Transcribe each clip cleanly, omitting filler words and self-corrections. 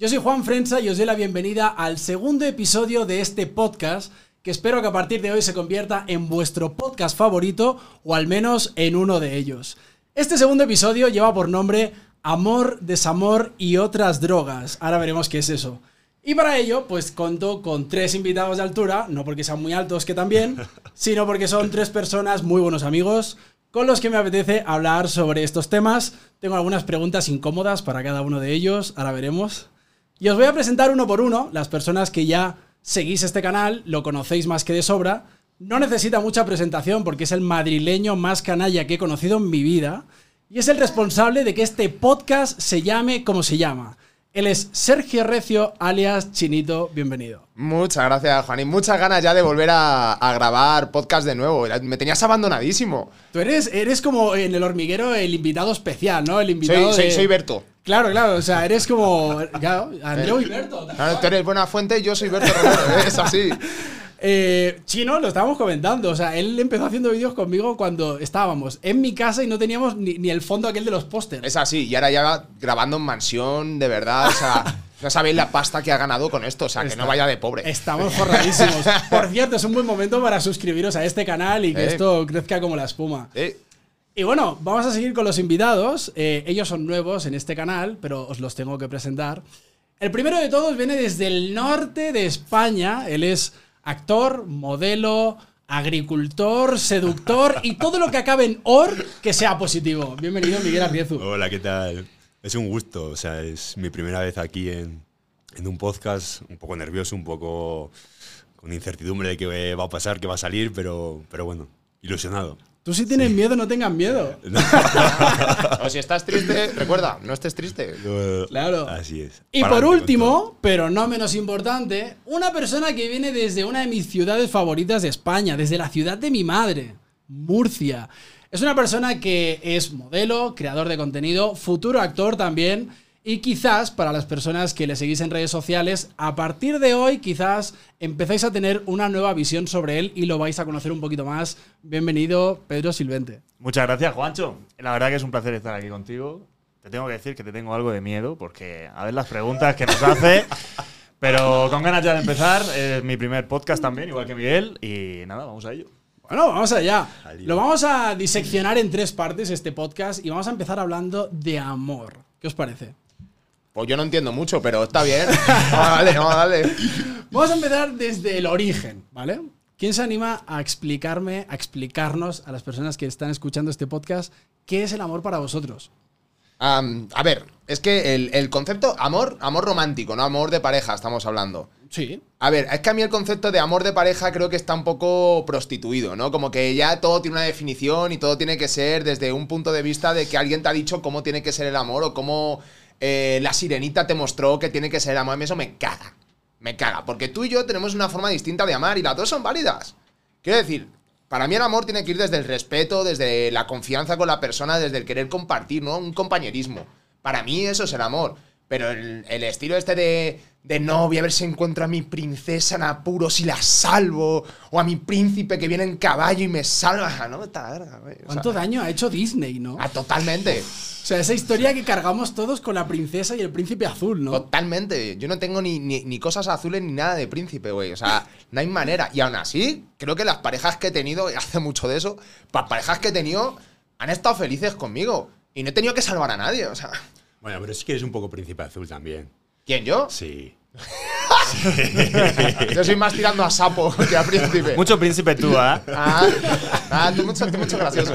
Yo soy Juan Frendsa y os doy la bienvenida al segundo episodio de este podcast, que espero que a partir de hoy se convierta en vuestro podcast favorito, o al menos en uno de ellos. Este segundo episodio lleva por nombre Amor, Desamor y Otras Drogas. Ahora veremos qué es eso. Y para ello, pues conto con tres invitados de altura, no porque sean muy altos, que también, sino porque son tres personas muy buenos amigos, con los que me apetece hablar sobre estos temas. Tengo algunas preguntas incómodas para cada uno de ellos, ahora veremos. Y os voy a presentar uno por uno. Las personas que ya seguís este canal, lo conocéis más que de sobra. No necesita mucha presentación porque es el madrileño más canalla que he conocido en mi vida y es el responsable de que este podcast se llame como se llama. Él es Sergio Recio, alias Chinito. Bienvenido. Muchas gracias, Juanín. Muchas ganas ya de volver a grabar podcast de nuevo. Me tenías abandonadísimo. Tú eres como en El Hormiguero el invitado especial, ¿no? El invitado soy Berto. Claro. O sea, eres como… Claro, Andréu y Berto. Claro, tú eres buena fuente y yo soy Berto Romero. Es así. Chino, lo estábamos comentando, o sea, él empezó haciendo vídeos conmigo cuando estábamos en mi casa y no teníamos ni el fondo aquel de los pósters. Es así, y ahora ya grabando en mansión, de verdad, o sea… No sabéis la pasta que ha ganado con esto, o sea, que no vaya de pobre. Estamos forradísimos. Por cierto, es un buen momento para suscribiros a este canal y que esto crezca como la espuma. Y bueno, vamos a seguir con los invitados. Ellos son nuevos en este canal, pero os los tengo que presentar. El primero de todos viene desde el norte de España. Él es… actor, modelo, agricultor, seductor y todo lo que acabe en or que sea positivo. Bienvenido, Miguel Arriezu. Hola, ¿qué tal? Es un gusto, o sea, es mi primera vez aquí en un podcast, un poco nervioso, un poco con incertidumbre de qué va a pasar, qué va a salir, pero bueno, ilusionado. Tú si tienes miedo, no tengas miedo. No. O si estás triste, recuerda, no estés triste. Claro. Así es. Y por último, pero no menos importante, una persona que viene desde una de mis ciudades favoritas de España, desde la ciudad de mi madre, Murcia. Es una persona que es modelo, creador de contenido, futuro actor también. Y quizás, para las personas que le seguís en redes sociales, a partir de hoy quizás empezáis a tener una nueva visión sobre él y lo vais a conocer un poquito más. Bienvenido, Pedro Silvente. Muchas gracias, Juancho. La verdad que es un placer estar aquí contigo. Te tengo que decir que te tengo algo de miedo porque a ver las preguntas que nos hace… Pero con ganas ya de empezar. Es mi primer podcast también, igual que Miguel. Y nada, vamos a ello. Bueno, vamos allá. Lo vamos a diseccionar en tres partes este podcast y vamos a empezar hablando de amor. ¿Qué os parece? Pues yo no entiendo mucho, pero está bien. Vale. Vamos a empezar desde el origen, ¿vale? ¿Quién se anima a explicarnos a las personas que están escuchando este podcast qué es el amor para vosotros? A ver, es que el concepto amor romántico, no amor de pareja, estamos hablando. Sí. A ver, es que a mí el concepto de amor de pareja creo que está un poco prostituido, ¿no? Como que ya todo tiene una definición y todo tiene que ser desde un punto de vista de que alguien te ha dicho cómo tiene que ser el amor o cómo… la sirenita te mostró que tiene que ser amor. A mí eso me caga. Me caga. Porque tú y yo tenemos una forma distinta de amar y las dos son válidas. Quiero decir, para mí el amor tiene que ir desde el respeto, desde la confianza con la persona, desde el querer compartir, ¿no? Un compañerismo. Para mí eso es el amor. Pero el estilo este de no, voy a ver si encuentro a mi princesa en apuros y la salvo, o a mi príncipe que viene en caballo y me salva, ¿no? ¿Cuánto daño ha hecho Disney, no? Totalmente. O sea, esa historia que cargamos todos con la princesa y el príncipe azul, ¿no? Totalmente. Yo no tengo ni cosas azules ni nada de príncipe, güey. O sea, no hay manera. Y aún así, creo que las parejas que he tenido, y hace mucho de eso, las parejas que he tenido han estado felices conmigo y no he tenido que salvar a nadie, o sea… Bueno, pero sí que eres un poco príncipe azul también. ¿Quién, yo? Sí. Yo soy más tirando a sapo que a príncipe. Mucho príncipe tú, ¿eh? Tú mucho gracioso.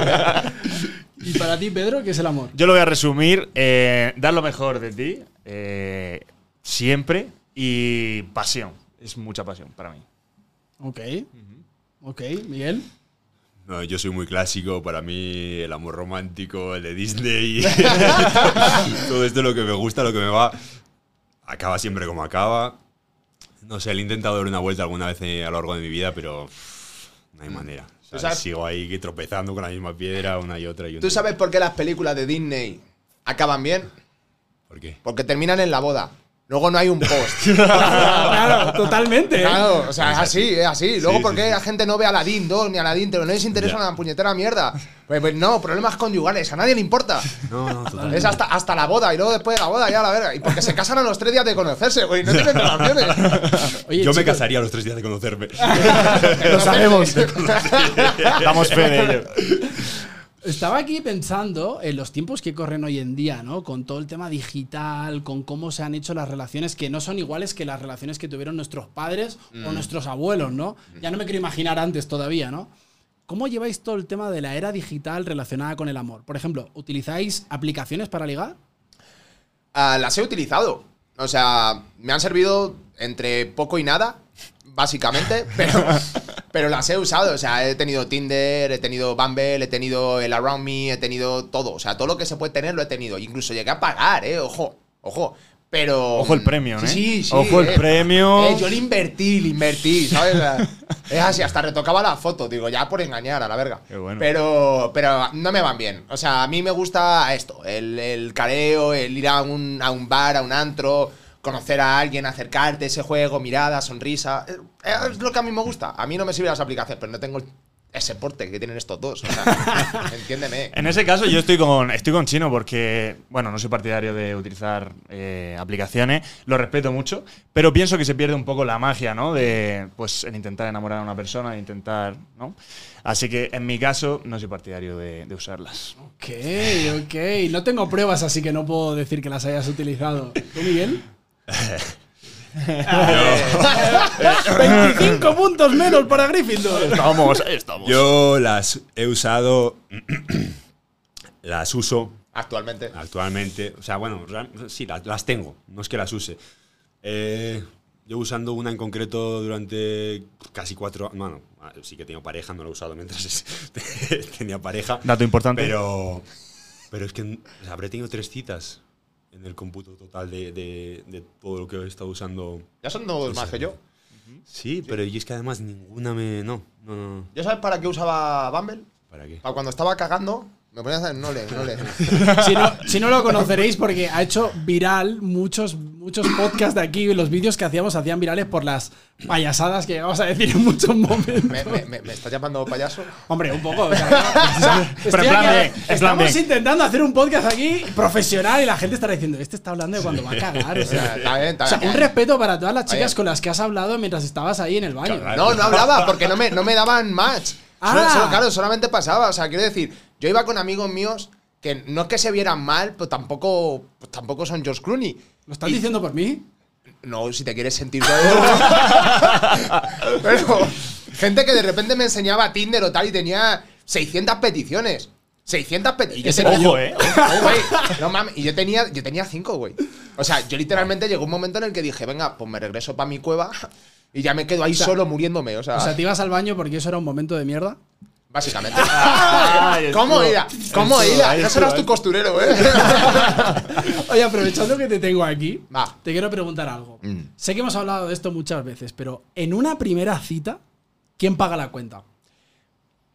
¿Y para ti, Pedro, qué es el amor? Yo lo voy a resumir. Dar lo mejor de ti, siempre, y pasión. Es mucha pasión para mí. Ok. Ok, Miguel. No, yo soy muy clásico. Para mí, el amor romántico, el de Disney, todo esto es lo que me gusta, lo que me va. Acaba siempre como acaba. No sé, le he intentado dar una vuelta alguna vez a lo largo de mi vida, pero no hay manera. O sea, sigo ahí tropezando con la misma piedra una y otra. ¿Tú sabes por qué las películas de Disney acaban bien? ¿Por qué? Porque terminan en la boda. Luego no hay un post. Claro, totalmente. Claro, o sea, es así, es así. Luego, sí, ¿por qué la gente no ve a Aladín 2 ni a Aladín 3? No les interesa una puñetera mierda. Pues no, problemas conyugales, a nadie le importa. No, no, totalmente. Es hasta la boda y luego después de la boda ya la verga. Y porque se casan a los 3 días de conocerse, güey, no tienen relaciones. Oye, yo me casaría a los 3 días de conocerme. Lo sabemos. Damos fe de ello. Estaba aquí pensando en los tiempos que corren hoy en día, ¿no? Con todo el tema digital, con cómo se han hecho las relaciones que no son iguales que las relaciones que tuvieron nuestros padres o nuestros abuelos, ¿no? Ya no me quiero imaginar antes todavía, ¿no? ¿Cómo lleváis todo el tema de la era digital relacionada con el amor? Por ejemplo, ¿utilizáis aplicaciones para ligar? Las he utilizado. O sea, me han servido entre poco y nada, básicamente, pero las he usado. O sea, he tenido Tinder, he tenido Bumble, he tenido el Around Me, he tenido todo. O sea, todo lo que se puede tener lo he tenido. Incluso llegué a pagar, ojo, ojo. Pero… Ojo el premio, ¿eh? Sí, sí. Ojo el premio… yo le invertí, ¿sabes? Es así, hasta retocaba la foto, digo, ya por engañar a la verga. Qué bueno. Pero no me van bien. O sea, a mí me gusta esto, el careo, el ir a un bar, a un antro… Conocer a alguien, acercarte, ese juego, mirada, sonrisa… Es lo que a mí me gusta. A mí no me sirven las aplicaciones, pero no tengo ese porte que tienen estos dos. O sea, entiéndeme. En ese caso yo estoy con Chino porque… Bueno, no soy partidario de utilizar aplicaciones, lo respeto mucho, pero pienso que se pierde un poco la magia, ¿no? De, pues, el intentar enamorar a una persona, el intentar… ¿no? Así que, en mi caso, no soy partidario de usarlas. Ok, ok. No tengo pruebas, así que no puedo decir que las hayas utilizado. ¿Tú, Miguel? 25 puntos menos para Gryffindor. Estamos. Yo las he usado, las uso actualmente. O sea, bueno, sí, las tengo. No es que las use. Yo usando una en concreto durante casi 4 años. Bueno, sí que tengo pareja, no la he usado mientras tenía pareja. Dato importante. Pero es que habré tenido 3 citas. En el cómputo total de todo lo que he estado usando. Ya son 2 más que yo. Sí, pero y es que además ninguna me… No. ¿Ya sabes para qué usaba Bumble? ¿Para qué? Para cuando estaba cagando… Me ponías a hacer no le. Si no lo conoceréis porque ha hecho viral muchos podcasts de aquí. Los vídeos que hacíamos se hacían virales por las payasadas que llegabas a decir en muchos momentos. ¿Me estás llamando payaso? Hombre, un poco. O sea, pero estamos intentando hacer un podcast aquí profesional y la gente estará diciendo, este está hablando de cuando va a cagar. O sea, está bien. Un respeto para todas las chicas con las que has hablado mientras estabas ahí en el baño. Claro. No hablaba porque no me daban match. Solamente pasaba. O sea, quiero decir… Yo iba con amigos míos que no es que se vieran mal, pero tampoco son George Clooney. ¿Lo estás diciendo por mí? No, si te quieres sentir… Pero gente que de repente me enseñaba Tinder o tal y tenía 600 peticiones. 600 peticiones. Ojo, no mames. Y yo tenía 5, güey. O sea, yo literalmente llegó un momento en el que dije, venga, pues me regreso para mi cueva y ya me quedo ahí solo muriéndome. O sea, te ibas al baño porque eso era un momento de mierda. Básicamente. ¿Cómo era? No serás tu costurero, ¿eh? Oye, aprovechando que te tengo aquí, te quiero preguntar algo. Sé que hemos hablado de esto muchas veces, pero en una primera cita, ¿quién paga la cuenta?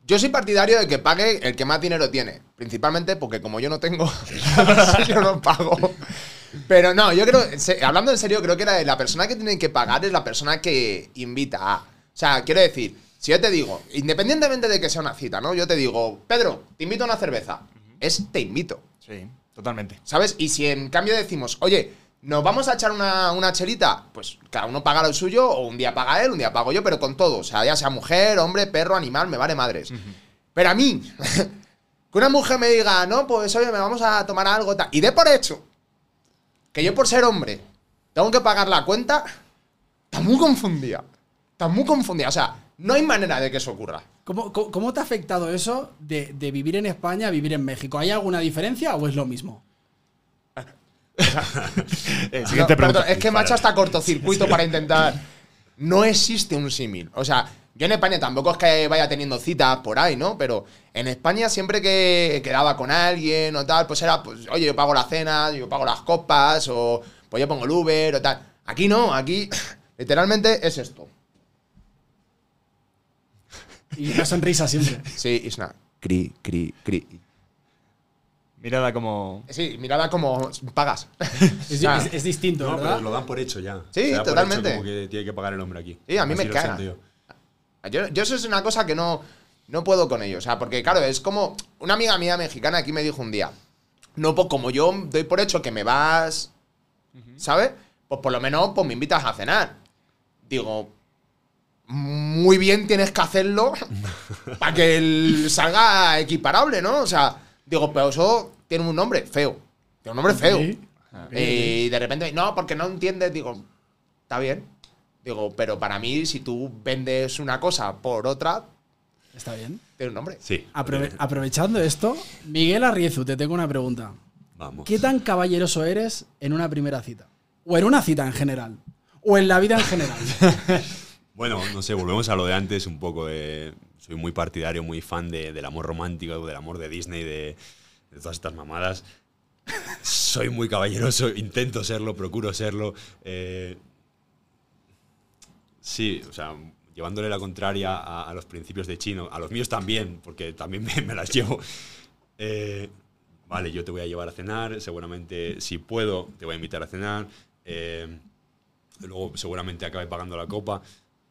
Yo soy partidario de que pague el que más dinero tiene. Principalmente porque como yo no tengo, yo no pago. Pero no, yo creo, hablando en serio, creo que la persona que tiene que pagar es la persona que invita a… O sea, quiero decir… Si yo te digo, independientemente de que sea una cita, ¿no? Yo te digo, Pedro, te invito a una cerveza. Es te invito. Sí, totalmente. ¿Sabes? Y si en cambio decimos, oye, ¿nos vamos a echar una chelita? Pues cada uno paga lo suyo, o un día paga él, un día pago yo, pero con todo. O sea, ya sea mujer, hombre, perro, animal, me vale madres. Pero a mí, que una mujer me diga, no, pues oye, me vamos a tomar algo, tal. Y dé por hecho que yo por ser hombre tengo que pagar la cuenta, está muy confundida. Está muy confundida, o sea… No hay manera de que eso ocurra. ¿Cómo te ha afectado eso de vivir en España a vivir en México? ¿Hay alguna diferencia o es lo mismo? Perdón, es que me ha hecho hasta cortocircuito para intentar… No existe un símil. O sea, yo en España tampoco es que vaya teniendo citas por ahí, ¿no? Pero en España siempre que quedaba con alguien o tal, pues era… Pues, oye, yo pago la cena, yo pago las copas o… Pues yo pongo el Uber o tal. Aquí no, aquí literalmente es esto. Y una sonrisa siempre. Sí, es una… Cri, cri, cri. Mirada como… Sí, mirada como pagas. Es distinto, ¿no? ¿Verdad? Pero lo dan por hecho ya. Sí, totalmente. Hecho, como que tiene que pagar el hombre aquí. Sí, a mí así me caga. Yo eso es una cosa que no puedo con ellos. O sea, porque claro, es como… Una amiga mía mexicana aquí me dijo un día… No, pues como yo doy por hecho que me vas… ¿Sabes? Pues por lo menos pues me invitas a cenar. Digo… Muy bien tienes que hacerlo para que salga equiparable, ¿no? O sea… Digo, pero eso tiene un nombre feo. Tiene un nombre feo. Sí, y de repente, no, porque no entiendes. Digo, está bien. Digo, pero para mí, si tú vendes una cosa por otra… ¿Está bien? Tiene un nombre. Sí. Aprovechando esto, Miguel Arriezu, te tengo una pregunta. Vamos. ¿Qué tan caballeroso eres en una primera cita? O en una cita en general. O en la vida en general. Bueno, no sé, volvemos a lo de antes un poco de… Soy muy partidario, muy fan del amor romántico, del amor de Disney, de todas estas mamadas. Soy muy caballeroso, intento serlo, procuro serlo. Sí, o sea, llevándole la contraria a los principios de Chino, a los míos también, porque también me las llevo. Vale, yo te voy a llevar a cenar, seguramente, si puedo, te voy a invitar a cenar. Luego seguramente acabe pagando la copa.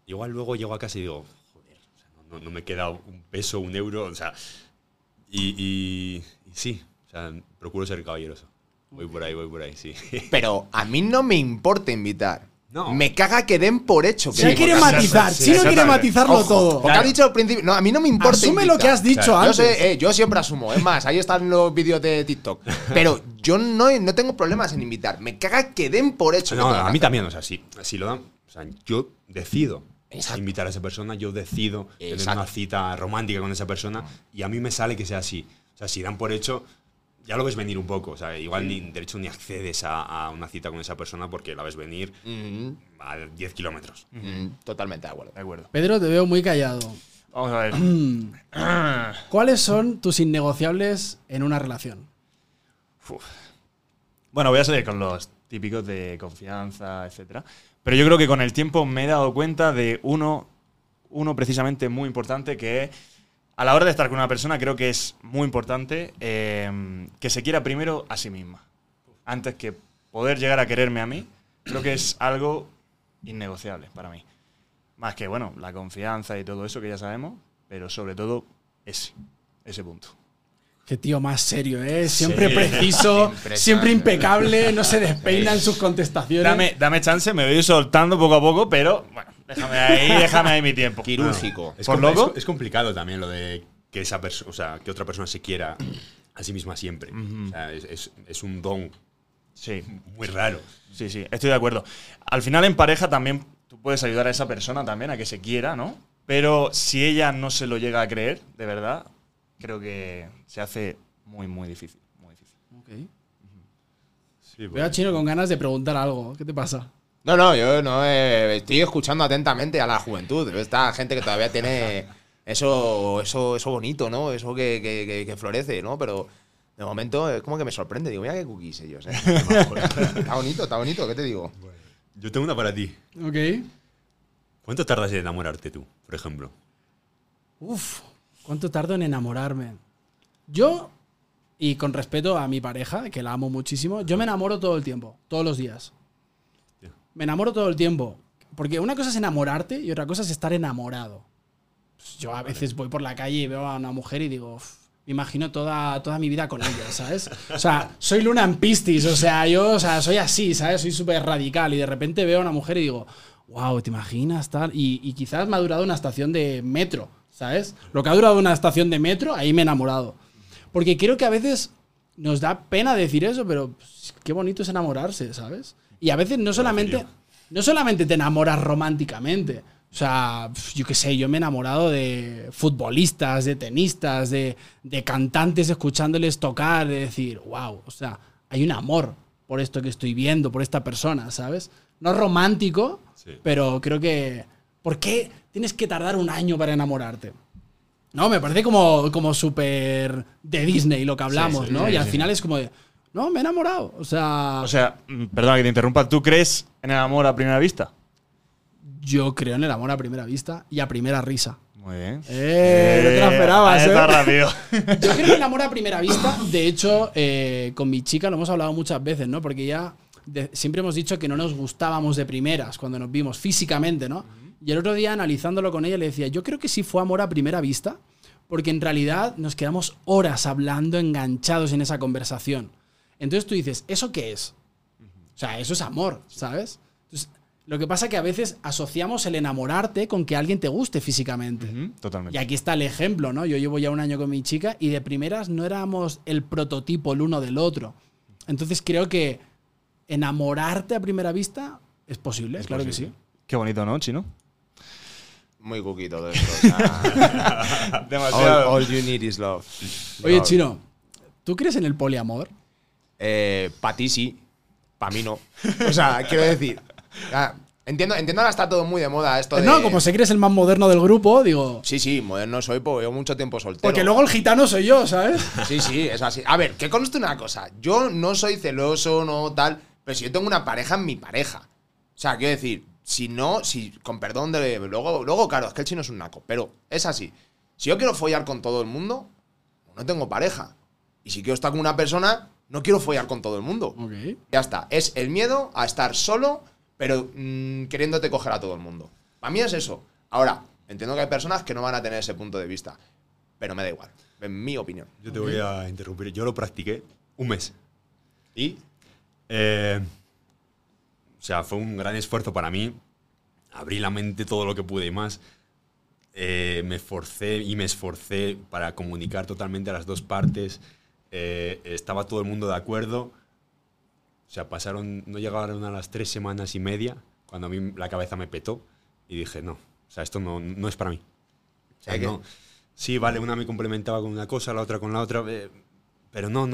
Igual luego llego a casa y digo… No me queda un peso, un euro, o sea, y sí, o sea, procuro ser caballeroso. Voy por ahí, sí. Pero a mí no me importa invitar. No. Me caga que den por hecho. Si quiere matizar, si no quiere matizarlo todo. Porque claro. Ha dicho al principio, no, a mí no me importa. Asume invitar. Lo que has dicho antes. Yo siempre asumo, es más, ahí están los vídeos de TikTok. Pero yo no tengo problemas en invitar. Me caga que den por hecho. No, a mí también, o sea, si lo dan, o sea, yo decido. Exacto. Invitar a esa persona, yo decido tener una cita romántica con esa persona y a mí me sale que sea así. O sea, si dan por hecho, ya lo ves venir un poco. O sea, igual de hecho ni accedes a una cita con esa persona porque la ves venir a 10 kilómetros. Totalmente de acuerdo. Pedro, te veo muy callado. Vamos a ver. ¿Cuáles son tus innegociables en una relación? Uf. Bueno, voy a salir con los típicos de confianza, etcétera. Pero yo creo que con el tiempo me he dado cuenta de uno precisamente muy importante, que es, a la hora de estar con una persona, creo que es muy importante que se quiera primero a sí misma. Antes que poder llegar a quererme a mí, creo que es algo innegociable para mí. Más que, bueno, la confianza y todo eso que ya sabemos, pero sobre todo ese punto. Qué tío más serio, ¿eh? Siempre preciso, siempre impecable, no se despeina en sus contestaciones. Dame chance, me voy soltando poco a poco, pero bueno, déjame ahí mi tiempo. Quirúrgico. Bueno, es complicado también lo de que esa persona, o sea, que otra persona se quiera a sí misma siempre. O sea, es un don muy raro. Sí, estoy de acuerdo. Al final en pareja también tú puedes ayudar a esa persona también a que se quiera, ¿no? Pero si ella no se lo llega a creer, de verdad… Creo que se hace muy difícil. Muy difícil. Okay. Sí, veo a Chino con ganas de preguntar algo. ¿Qué te pasa? No, yo no. Estoy escuchando atentamente a la juventud. Esta gente que todavía tiene eso bonito, ¿no? Eso que florece, ¿no? Pero de momento es como que me sorprende. Digo, mira qué cookies ellos. Está bonito. ¿Qué te digo? Bueno, yo tengo una para ti. Ok. ¿Cuánto tardas en enamorarte tú, por ejemplo? Uf. ¿Cuánto tardo en enamorarme? Yo, y con respeto a mi pareja, que la amo muchísimo, yo me enamoro todo el tiempo, todos los días. Me enamoro todo el tiempo. Porque una cosa es enamorarte y otra cosa es estar enamorado. Pues yo a veces voy por la calle y veo a una mujer y digo, me imagino toda mi vida con ella, ¿sabes? O sea, soy Luna en Piscis, o sea, yo soy así, ¿sabes? Soy súper radical y de repente veo a una mujer y digo, wow, ¿te imaginas tal? Y quizás me ha durado una estación de metro. ¿Sabes? Lo que ha durado una estación de metro, ahí me he enamorado. Porque creo que a veces nos da pena decir eso, pero pues, qué bonito es enamorarse, ¿sabes? Y a veces no solamente te enamoras románticamente. O sea, yo qué sé, yo me he enamorado de futbolistas, de tenistas, de cantantes escuchándoles tocar, de decir, wow, o sea, hay un amor por esto que estoy viendo, por esta persona, ¿sabes? No es romántico, pero creo que… ¿Por qué tienes que tardar un año para enamorarte? No, me parece como súper de Disney lo que hablamos, ¿no? Sí, y al final es como de, no, me he enamorado. O sea, perdona que te interrumpa, ¿tú crees en el amor a primera vista? Yo creo en el amor a primera vista y a primera risa. Muy bien. No te la esperabas, Está rápido. Yo creo que el amor a primera vista, de hecho, con mi chica lo hemos hablado muchas veces, ¿no? Porque ya siempre hemos dicho que no nos gustábamos de primeras cuando nos vimos físicamente, ¿no? Y el otro día, analizándolo con ella, le decía, yo creo que sí fue amor a primera vista, porque en realidad nos quedamos horas hablando, enganchados en esa conversación. Entonces tú dices, ¿eso qué es? O sea, eso es amor, ¿sabes? Entonces, lo que pasa es que a veces asociamos el enamorarte con que alguien te guste físicamente. Totalmente. Y aquí está el ejemplo, ¿no? Yo llevo ya un año con mi chica y de primeras no éramos el prototipo el uno del otro. Entonces creo que enamorarte a primera vista es posible, claro que sí. Qué bonito, ¿no, Chino? Muy cookie todo esto. Demasiado. All you need is love. Oye, Chino, ¿tú crees en el poliamor? Pa' ti sí, pa' mí no. O sea, quiero decir… Entiendo ahora está todo muy de moda esto de… No, como sé que eres el más moderno del grupo, digo… Sí, sí, moderno soy porque llevo mucho tiempo soltero. Porque luego el gitano soy yo, ¿sabes? Sí, sí, es así. A ver, que conste una cosa. Yo no soy celoso, no tal… Pero si yo tengo una pareja, mi pareja. O sea, quiero decir, si no… Con perdón de… Luego, claro, es que el chino es un naco. Pero es así. Si yo quiero follar con todo el mundo, no tengo pareja. Y si quiero estar con una persona, no quiero follar con todo el mundo. Okay. Ya está. Es el miedo a estar solo… Pero queriéndote coger a todo el mundo. Para mí es eso. Ahora, entiendo que hay personas que no van a tener ese punto de vista. Pero me da igual. En mi opinión. Yo te voy a interrumpir. Yo lo practiqué un mes. ¿Y? O sea, fue un gran esfuerzo para mí. Abrí la mente todo lo que pude y más. Me esforcé para comunicar totalmente a las dos partes. Estaba todo el mundo de acuerdo. O sea, no llegaron a las 3 semanas y media cuando a mí la cabeza me petó y dije, no, o sea, esto no es para mí. O sea, no, sí, vale, una me complementaba con una cosa, la otra con la otra, pero no.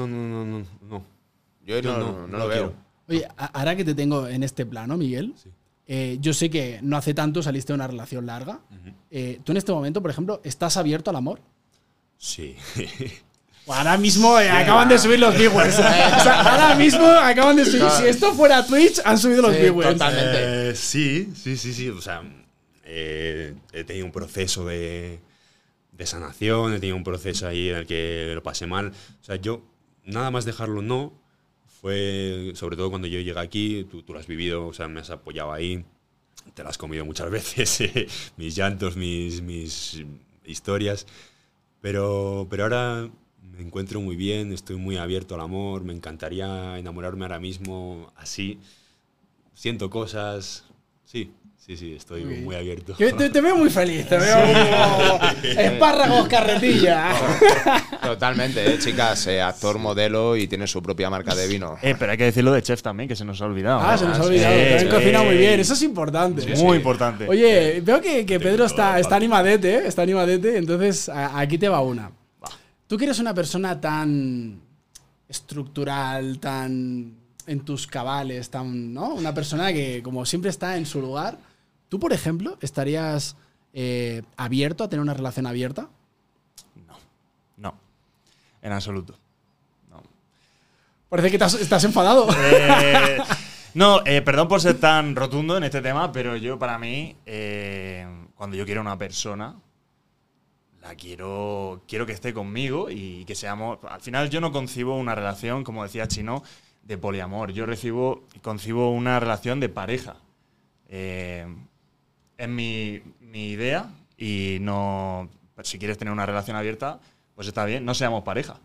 Yo no lo veo. Oye, ahora que te tengo en este plano, Miguel, sí. Yo sé que no hace tanto saliste de una relación larga. ¿Tú en este momento, por ejemplo, estás abierto al amor? Sí. Ahora mismo acaban de subir los viewers. Ahora mismo acaban de subir. Si esto fuera Twitch, han subido los viewers. Totalmente. Sí. O sea, he tenido un proceso de sanación, he tenido un proceso ahí en el que lo pasé mal. O sea, yo nada más dejarlo no. Fue, sobre todo cuando yo llegué aquí, tú lo has vivido, o sea, me has apoyado ahí, te lo has comido muchas veces, mis llantos, mis historias. Pero ahora… Me encuentro muy bien, estoy muy abierto al amor, me encantaría enamorarme ahora mismo así. Siento cosas… Sí, estoy muy abierto. Yo te veo muy feliz, te veo como… Espárragos, carretilla. Totalmente, chicas, actor, modelo y tiene su propia marca de vino. Pero hay que decirlo de chef también, que se nos ha olvidado. Ah, ¿no? Se nos ha olvidado, también cocina muy bien, eso es importante. Sí, muy importante. Oye, veo que Pedro está animadete, entonces aquí te va una. Tú que eres una persona tan estructural, tan en tus cabales, tan, ¿no? Una persona que como siempre está en su lugar. ¿Tú, por ejemplo, estarías abierto a tener una relación abierta? No. En absoluto. No. Parece que estás enfadado. Perdón por ser tan rotundo en este tema, pero yo para mí, cuando yo quiero una persona… Quiero que esté conmigo y que seamos… Al final yo no concibo una relación, como decía Chino, de poliamor. Yo concibo una relación de pareja. Es mi idea y no… Pues si quieres tener una relación abierta, pues está bien, no seamos pareja.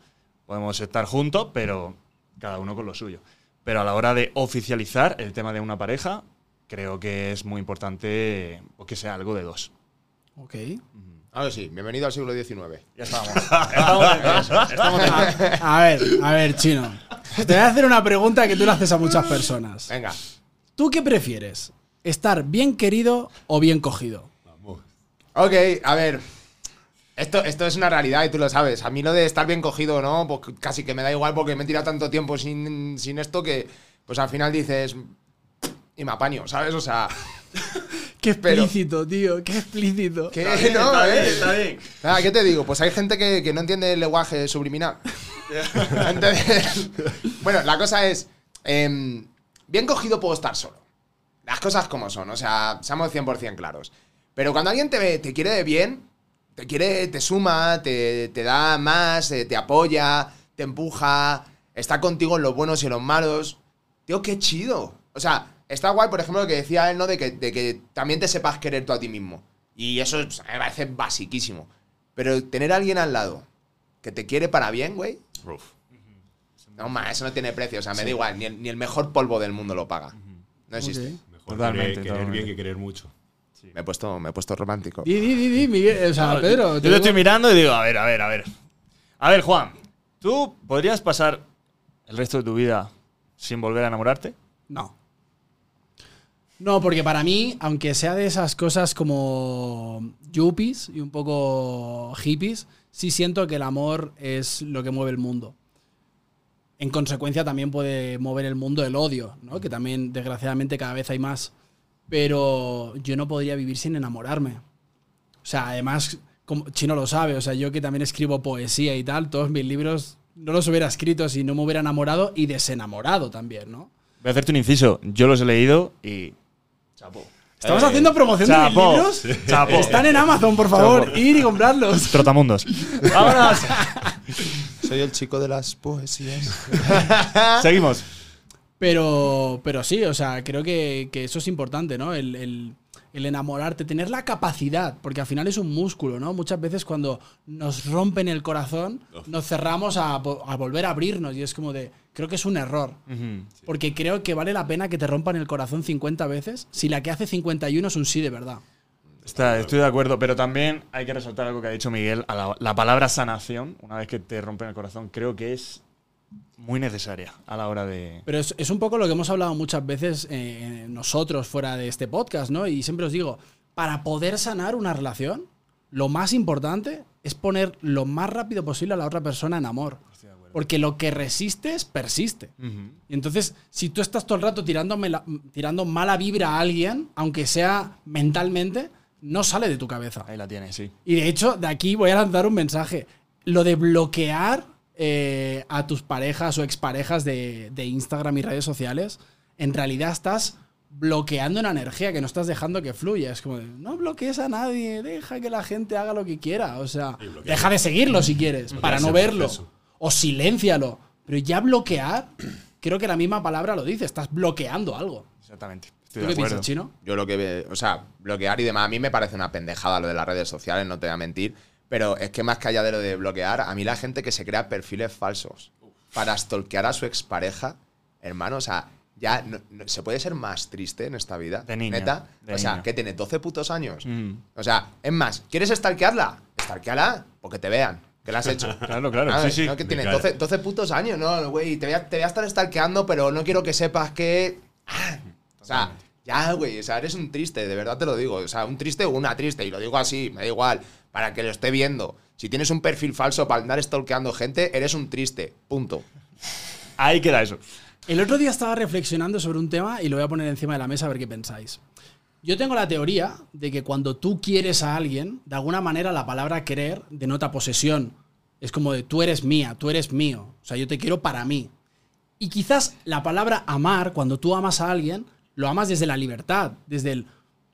Podemos estar juntos, pero cada uno con lo suyo. Pero a la hora de oficializar el tema de una pareja, creo que es muy importante pues, que sea algo de dos. Ok. Ahora sí, bienvenido al siglo XIX. Ya estamos. A ver, Chino. Te voy a hacer una pregunta que tú le haces a muchas personas. Venga. ¿Tú qué prefieres? ¿Estar bien querido o bien cogido? Vamos. Ok, a ver. Esto es una realidad y tú lo sabes. A mí lo de estar bien cogido o no, pues casi que me da igual porque me he tirado tanto tiempo sin esto que pues al final dices… Y me apaño, ¿sabes? O sea… Qué explícito, tío, qué explícito. ¿Qué? Está bien. Nada, ¿qué te digo? Pues hay gente que no entiende el lenguaje subliminal. Entonces, bueno, la cosa es, bien cogido puedo estar solo. Las cosas como son, o sea, seamos 100% claros. Pero cuando alguien te quiere de bien, te quiere, te suma, te da más, te apoya, te empuja, está contigo en los buenos y en los malos. Tío, qué chido. O sea, está guay, por ejemplo, lo que decía él, ¿no? De que también te sepas querer tú a ti mismo. Y eso pues, me parece basiquísimo. Pero tener a alguien al lado que te quiere para bien, güey. Uf. No, más, eso no tiene precio. O sea, me da igual. Ni el mejor polvo del mundo lo paga. No existe. Okay. Mejor querer bien que querer mucho. Sí. Me he puesto romántico. Di, Miguel. O sea, no, Pedro. Yo lo estoy mirando y digo, a ver. A ver, Juan, ¿tú podrías pasar el resto de tu vida sin volver a enamorarte? No. No, porque para mí, aunque sea de esas cosas como yuppies y un poco hippies, sí siento que el amor es lo que mueve el mundo. En consecuencia, también puede mover el mundo el odio, ¿no? Que también, desgraciadamente, cada vez hay más. Pero yo no podría vivir sin enamorarme. O sea, además, como Chino lo sabe, o sea, yo que también escribo poesía y tal, todos mis libros no los hubiera escrito si no me hubiera enamorado y desenamorado también, ¿no? Voy a hacerte un inciso. Yo los he leído y… Chapo. ¿Estamos haciendo promoción chapo, de mis libros? Chapo. Están en Amazon, por favor. Chapo. Ir y comprarlos. Trotamundos. ¡Vámonos! Soy el chico de las poesías. Seguimos. Pero sí, o sea, creo que eso es importante, ¿no? El enamorarte, tener la capacidad, porque al final es un músculo, ¿no? Muchas veces cuando nos rompen el corazón, nos cerramos a volver a abrirnos y es como de… Creo que es un error, porque creo que vale la pena que te rompan el corazón 50 veces si la que hace 51 es un sí de verdad. Estoy de acuerdo, pero también hay que resaltar algo que ha dicho Miguel. La palabra sanación, una vez que te rompen el corazón, creo que es… muy necesaria a la hora de… Pero es un poco lo que hemos hablado muchas veces nosotros fuera de este podcast, ¿no? Y siempre os digo, para poder sanar una relación, lo más importante es poner lo más rápido posible a la otra persona en amor. Porque lo que resistes, persiste. Y entonces, si tú estás todo el rato tirando mala vibra a alguien, aunque sea mentalmente, no sale de tu cabeza. Ahí la tienes, sí. Y de hecho, de aquí voy a lanzar un mensaje. Lo de bloquear… a tus parejas o exparejas de Instagram y redes sociales, en realidad estás bloqueando una energía que no estás dejando que fluya. Es como, no bloquees a nadie, deja que la gente haga lo que quiera. O sea, deja de seguirlo si quieres, para no verlo. O siléncialo. Pero ya bloquear, creo que la misma palabra lo dice, estás bloqueando algo. Exactamente. Estoy de acuerdo. ¿Tú qué piensas, Chino? Yo lo que… O sea, bloquear y demás, a mí me parece una pendejada lo de las redes sociales, no te voy a mentir. Pero es que más que allá de lo de bloquear, a mí la gente que se crea perfiles falsos para stalkear a su expareja, hermano, o sea, ya no, ¿se puede ser más triste en esta vida? De niño. ¿Neta? De niño. Que tiene 12 putos años. O sea, es más, ¿quieres stalkearla? Stalkeala porque te vean que la has hecho. Claro. Ah, sí. No, que tiene 12 putos años, ¿no? Güey, te voy a estar stalkeando, pero no quiero que sepas que… Ah, o sea, ya, güey, o sea, eres un triste, de verdad te lo digo. O sea, un triste o una triste, y lo digo así, me da igual… Para que lo esté viendo. Si tienes un perfil falso para andar stalkeando gente, eres un triste. Punto. Ahí queda eso. El otro día estaba reflexionando sobre un tema y lo voy a poner encima de la mesa a ver qué pensáis. Yo tengo la teoría de que cuando tú quieres a alguien, de alguna manera la palabra querer denota posesión. Es como de tú eres mía, tú eres mío. O sea, yo te quiero para mí. Y quizás la palabra amar, cuando tú amas a alguien, lo amas desde la libertad, desde el…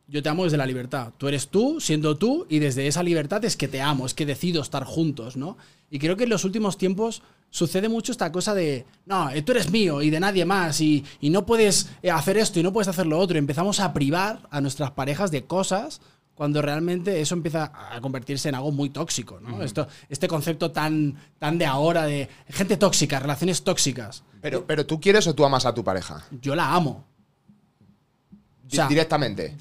Yo te amo desde la libertad. Tú eres tú, siendo tú, y desde esa libertad es que te amo, es que decido estar juntos, ¿no? Y creo que en los últimos tiempos sucede mucho esta cosa de no, tú eres mío y de nadie más y no puedes hacer esto y no puedes hacer lo otro. Empezamos a privar a nuestras parejas de cosas cuando realmente eso empieza a convertirse en algo muy tóxico, ¿no? Este concepto tan de ahora de gente tóxica, relaciones tóxicas. Pero ¿tú quieres o tú amas a tu pareja? Yo la amo. O sea, directamente.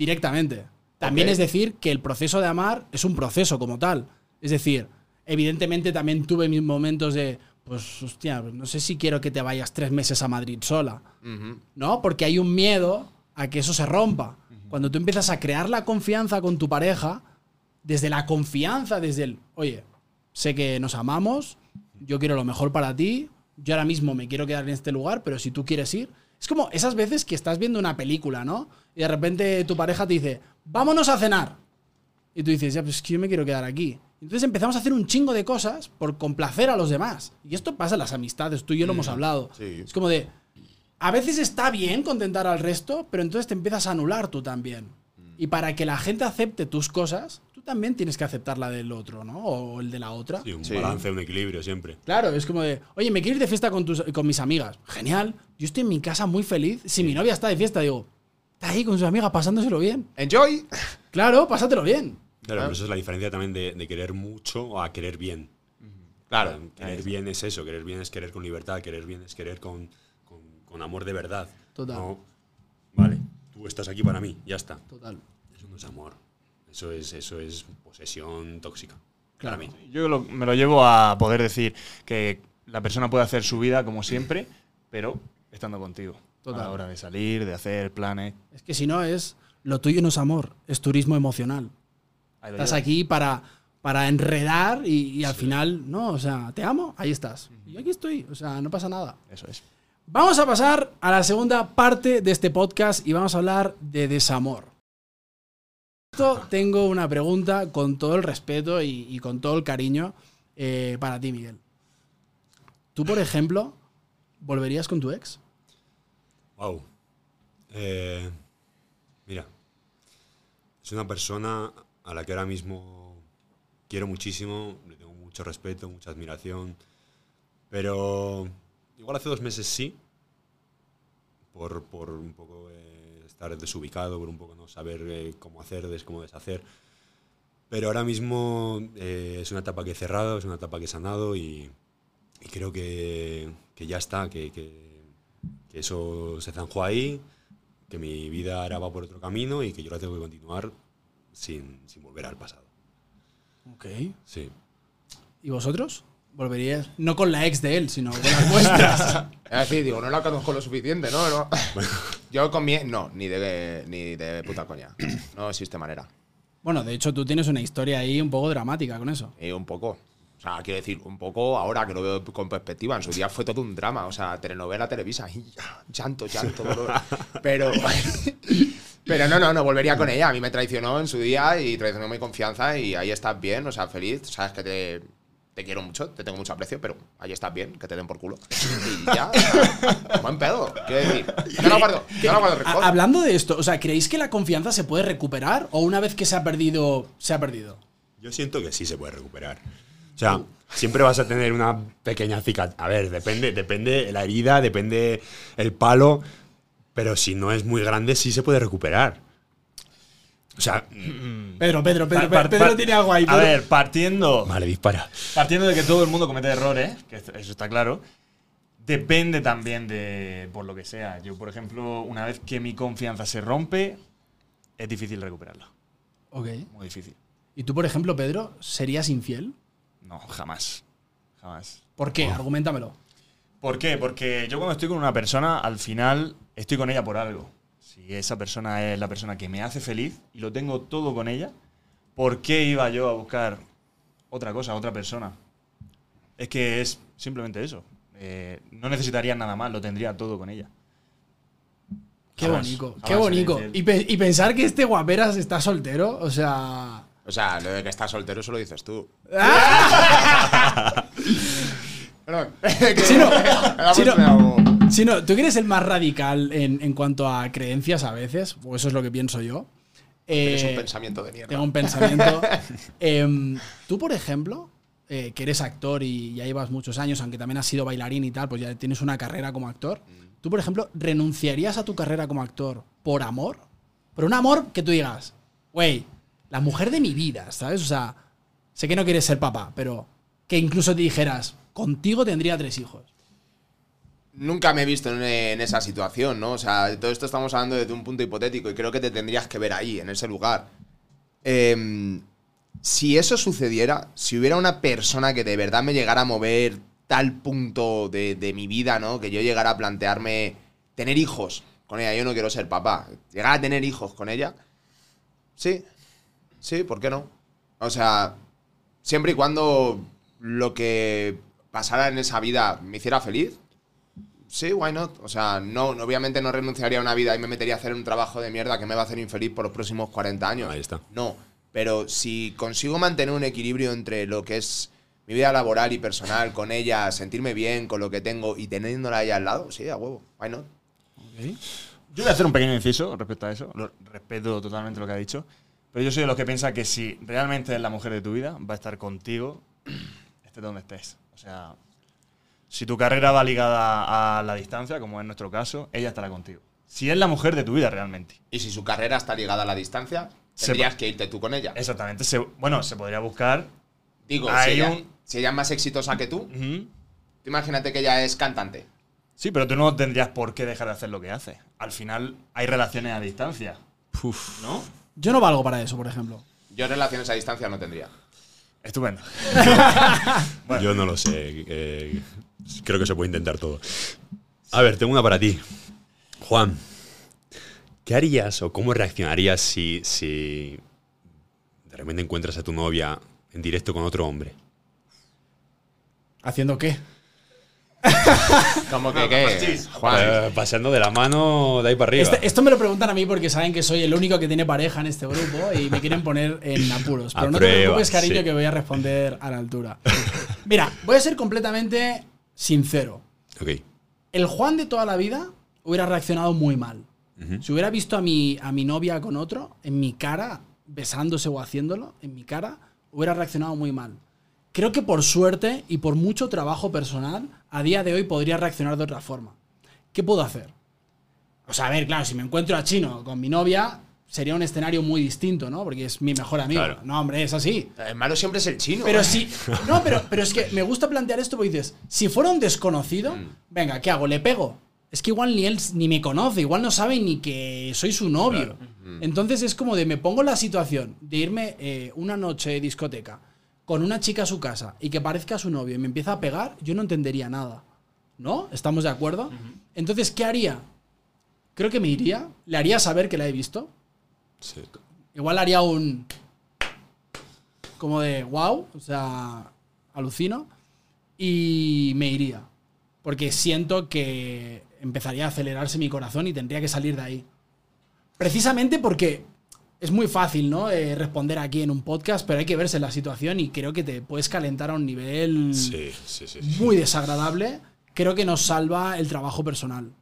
También es decir que el proceso de amar es un proceso como tal. Es decir, evidentemente también tuve mis momentos de, pues, hostia, no sé si quiero que te vayas 3 meses a Madrid sola, ¿no? Porque hay un miedo a que eso se rompa. Cuando tú empiezas a crear la confianza con tu pareja, desde la confianza, desde el, oye, sé que nos amamos, yo quiero lo mejor para ti, yo ahora mismo me quiero quedar en este lugar, pero si tú quieres ir… Es como esas veces que estás viendo una película, ¿no? Y de repente tu pareja te dice, vámonos a cenar. Y tú dices, ya, pues es que yo me quiero quedar aquí. Entonces empezamos a hacer un chingo de cosas por complacer a los demás. Y esto pasa en las amistades, tú y yo lo hemos hablado. Sí. Es como de, a veces está bien contentar al resto, pero entonces te empiezas a anular tú también. Y para que la gente acepte tus cosas, tú también tienes que aceptar la del otro, ¿no? O el de la otra. Sí, un balance, un equilibrio siempre. Claro, es como de, oye, me quiero ir de fiesta con mis amigas. Genial. Yo estoy en mi casa muy feliz. Si mi novia está de fiesta, digo, está ahí con sus amigas pasándoselo bien. Enjoy. Claro, pásatelo bien. Claro, pero eso es la diferencia también de querer mucho a querer bien. Claro, querer bien es eso, querer bien es querer con libertad, querer bien es querer con amor de verdad. Total. No, vale, tú estás aquí para mí, ya está. Total. Eso no es amor, eso es posesión tóxica. Claro. Para mí. Yo me lo llevo a poder decir que la persona puede hacer su vida como siempre, pero estando contigo. Total. A la hora de salir, de hacer planes. Es que si no es, lo tuyo no es amor, es turismo emocional. Estás aquí para enredar y al final, no, o sea, te amo, ahí estás. Y aquí estoy, o sea, no pasa nada. Eso es. Vamos a pasar a la segunda parte de este podcast y vamos a hablar de desamor. Esto tengo una pregunta con todo el respeto y con todo el cariño para ti, Miguel. ¿Tú, por ejemplo, volverías con tu ex? Wow. Mira, es una persona a la que ahora mismo quiero muchísimo, le tengo mucho respeto, mucha admiración, pero igual hace 2 meses sí, por un poco estar desubicado, por un poco no saber cómo hacer, cómo deshacer, pero ahora mismo es una etapa que he cerrado, es una etapa que he sanado y creo que ya está, que eso se zanjó ahí, que mi vida ahora va por otro camino y que yo la tengo que continuar sin volver al pasado. Ok. Sí. ¿Y vosotros? ¿Volveríais? No con la ex de él, sino con las vuestras. Es así, digo, no la conozco lo suficiente, ¿no? Bueno. Yo con mi no, ni de puta coña. No existe manera. Bueno, de hecho, tú tienes una historia ahí un poco dramática con eso. Un poco. O sea, quiero decir, un poco ahora que lo veo con perspectiva. En su día fue todo un drama. O sea, telenovela, Televisa. Y llanto, dolor. Pero no volvería con ella. A mí me traicionó en su día y traicionó mi confianza y ahí estás bien, o sea, feliz. Sabes que te quiero mucho, te tengo mucho aprecio, pero ahí estás bien, que te den por culo. Y ya, buen pedo. Quiero decir, yo no guardo rencor. Hablando de esto, o sea, ¿creéis que la confianza se puede recuperar o una vez que se ha perdido, se ha perdido? Yo siento que sí se puede recuperar. O sea, siempre vas a tener una pequeña cicatriz. A ver, depende la herida, depende el palo. Pero si no es muy grande, sí se puede recuperar. O sea… Pedro tiene algo ahí. Pedro. A ver, partiendo… Vale, dispara. Partiendo de que todo el mundo comete errores, que eso está claro, depende también de… por lo que sea. Yo, por ejemplo, una vez que mi confianza se rompe, es difícil recuperarla. Ok. Muy difícil. ¿Y tú, por ejemplo, Pedro, serías infiel? No, jamás. Jamás. ¿Por qué? Argumentamelo. ¿Por qué? Porque yo cuando estoy con una persona, al final… estoy con ella por algo. Si esa persona es la persona que me hace feliz y lo tengo todo con ella, ¿por qué iba yo a buscar otra cosa, otra persona? Es que es simplemente eso. No necesitaría nada más, lo tendría todo con ella. Qué bonito, qué bonito. Y pensar que este guaperas está soltero, o sea… O sea, lo de que está soltero eso lo dices tú. Perdón. Si no, tú que eres el más radical en cuanto a creencias a veces, o eso es lo que pienso yo. Es un pensamiento de mierda. Tengo un pensamiento. Tú, por ejemplo, que eres actor y ya llevas muchos años, aunque también has sido bailarín y tal, pues ya tienes una carrera como actor. Tú, por ejemplo, ¿renunciarías a tu carrera como actor por amor? Por un amor que tú digas, güey, la mujer de mi vida, ¿sabes? O sea, sé que no quieres ser papá, pero que incluso te dijeras, contigo tendría 3 hijos. Nunca me he visto en esa situación, ¿no? O sea, todo esto estamos hablando desde un punto hipotético y creo que te tendrías que ver ahí, en ese lugar. Si eso sucediera, si hubiera una persona que de verdad me llegara a mover tal punto de mi vida, ¿no? Que yo llegara a plantearme tener hijos con ella. Yo no quiero ser papá. Llegar a tener hijos con ella. Sí, ¿por qué no? O sea, siempre y cuando lo que pasara en esa vida me hiciera feliz. Sí, why not. O sea, no, obviamente no renunciaría a una vida y me metería a hacer un trabajo de mierda que me va a hacer infeliz por los próximos 40 años. Ahí está. No, pero si consigo mantener un equilibrio entre lo que es mi vida laboral y personal, con ella, sentirme bien con lo que tengo y teniéndola ahí al lado, sí, a huevo, why not. Okay. Yo voy a hacer un pequeño inciso respecto a eso. Respeto totalmente lo que ha dicho. Pero yo soy de los que piensa que si realmente es la mujer de tu vida, va a estar contigo, estés donde estés. O sea, si tu carrera va ligada a la distancia, como es nuestro caso, ella estará contigo. Si es la mujer de tu vida realmente. Y si su carrera está ligada a la distancia, tendrías que irte tú con ella. Exactamente. Bueno, se podría buscar… Digo, si ella es más exitosa que tú, tú imagínate que ella es cantante. Sí, pero tú no tendrías por qué dejar de hacer lo que haces. Al final hay relaciones a distancia. Uf. ¿No? Yo no valgo para eso, por ejemplo. Yo relaciones a distancia no tendría. Estupendo. Bueno. Yo no lo sé. Creo que se puede intentar todo. A ver, tengo una para ti. Juan, ¿qué harías o cómo reaccionarías si de repente encuentras a tu novia en directo con otro hombre? ¿Haciendo qué? ¿Cómo que no, qué? Juan, pasando de la mano de ahí para arriba. Esto me lo preguntan a mí porque saben que soy el único que tiene pareja en este grupo y me quieren poner en apuros. Pero no te preocupes, cariño, que voy a responder a la altura. Mira, voy a ser completamente sincero. Okay. El Juan de toda la vida hubiera reaccionado muy mal. Si hubiera visto a mi novia con otro, en mi cara, besándose o haciéndolo, en mi cara, hubiera reaccionado muy mal. Creo que por suerte y por mucho trabajo personal, a día de hoy podría reaccionar de otra forma. ¿Qué puedo hacer? O sea, a ver, claro, si me encuentro a Chino con mi novia, sería un escenario muy distinto, ¿no? Porque es mi mejor amigo. Claro. No, hombre, es así. El malo siempre es el Chino. Pero si… No, pero es que me gusta plantear esto porque dices, si fuera un desconocido, venga, ¿qué hago? ¿Le pego? Es que igual ni él ni me conoce, igual no sabe ni que soy su novio. Claro. Entonces es como de, me pongo la situación de irme una noche de discoteca con una chica a su casa y que parezca su novio y me empieza a pegar, yo no entendería nada. ¿No? ¿Estamos de acuerdo? Entonces, ¿qué haría? Creo que me iría, le haría saber que la he visto. Sí. Igual haría un… como de, wow, o sea, alucino. Y me iría. Porque siento que empezaría a acelerarse mi corazón y tendría que salir de ahí. Precisamente porque es muy fácil, ¿no? Responder aquí en un podcast, pero hay que verse la situación y creo que te puedes calentar a un nivel muy desagradable. Creo que nos salva el trabajo personal.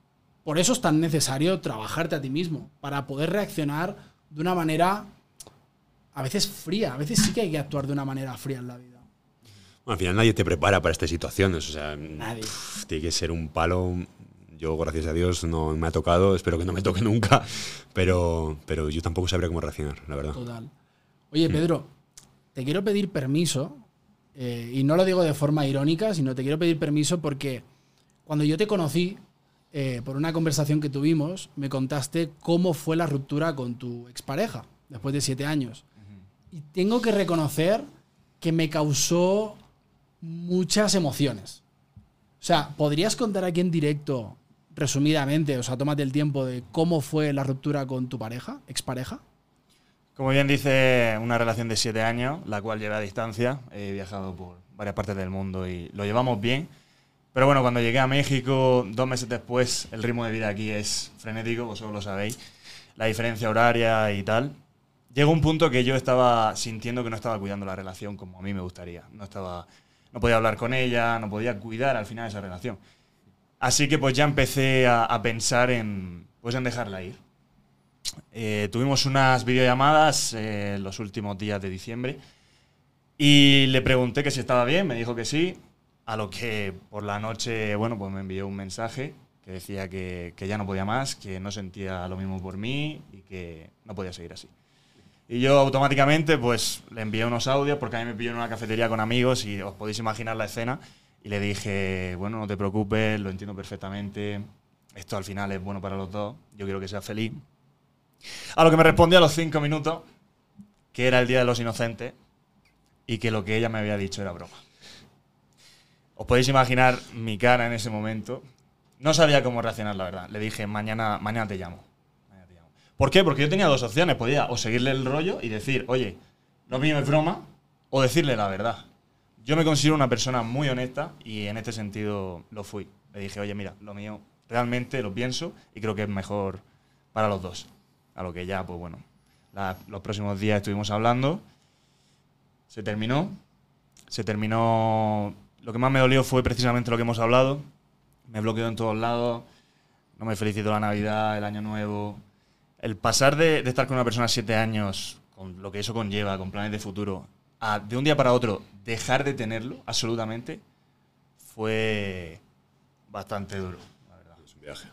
Por eso es tan necesario trabajarte a ti mismo, para poder reaccionar de una manera a veces fría. A veces sí que hay que actuar de una manera fría en la vida. Bueno, al final nadie te prepara para estas situaciones, o sea, nadie. Tiene que ser un palo. Yo, gracias a Dios, no me ha tocado, espero que no me toque nunca, pero yo tampoco sabría cómo reaccionar, la verdad. Total. Oye, Pedro, te quiero pedir permiso, y no lo digo de forma irónica, sino te quiero pedir permiso porque cuando yo te conocí, por una conversación que tuvimos, me contaste cómo fue la ruptura con tu expareja, después de 7 años. Y tengo que reconocer que me causó muchas emociones. O sea, ¿podrías contar aquí en directo, resumidamente, o sea, tómate el tiempo de cómo fue la ruptura con tu pareja, expareja? Como bien dice, una relación de 7 años, la cual llevé a distancia. He viajado por varias partes del mundo y lo llevamos bien. Pero bueno, cuando llegué a México, 2 meses después, el ritmo de vida aquí es frenético, vosotros lo sabéis, la diferencia horaria y tal. Llegó un punto que yo estaba sintiendo que no estaba cuidando la relación como a mí me gustaría. No podía hablar con ella, no podía cuidar al final esa relación. Así que pues ya empecé a pensar en dejarla ir. Tuvimos unas videollamadas los últimos días de diciembre y le pregunté que si estaba bien, me dijo que sí, a lo que por la noche, bueno, pues me envió un mensaje que decía que ya no podía más, que no sentía lo mismo por mí y que no podía seguir así. Y yo automáticamente pues le envié unos audios porque a mí me pilló en una cafetería con amigos y os podéis imaginar la escena. Y le dije, bueno, no te preocupes, lo entiendo perfectamente, esto al final es bueno para los dos, yo quiero que seas feliz. A lo que me respondió a los 5 minutos que era el Día de los Inocentes y que lo que ella me había dicho era broma. Os podéis imaginar mi cara en ese momento. No sabía cómo reaccionar, la verdad. Le dije, mañana te llamo. ¿Por qué? Porque yo tenía 2 opciones. Podía o seguirle el rollo y decir, oye, lo mío es broma, o decirle la verdad. Yo me considero una persona muy honesta y en este sentido lo fui. Le dije, oye, mira, lo mío realmente lo pienso y creo que es mejor para los dos. A lo que ya, pues bueno, los próximos días estuvimos hablando. Se terminó. Lo que más me dolió fue precisamente lo que hemos hablado. Me bloqueó en todos lados. No me felicitó la Navidad, el Año Nuevo. El pasar de estar con una persona 7 años con lo que eso conlleva, con planes de futuro, a de un día para otro dejar de tenerlo absolutamente, fue bastante duro, la verdad. Es un viaje.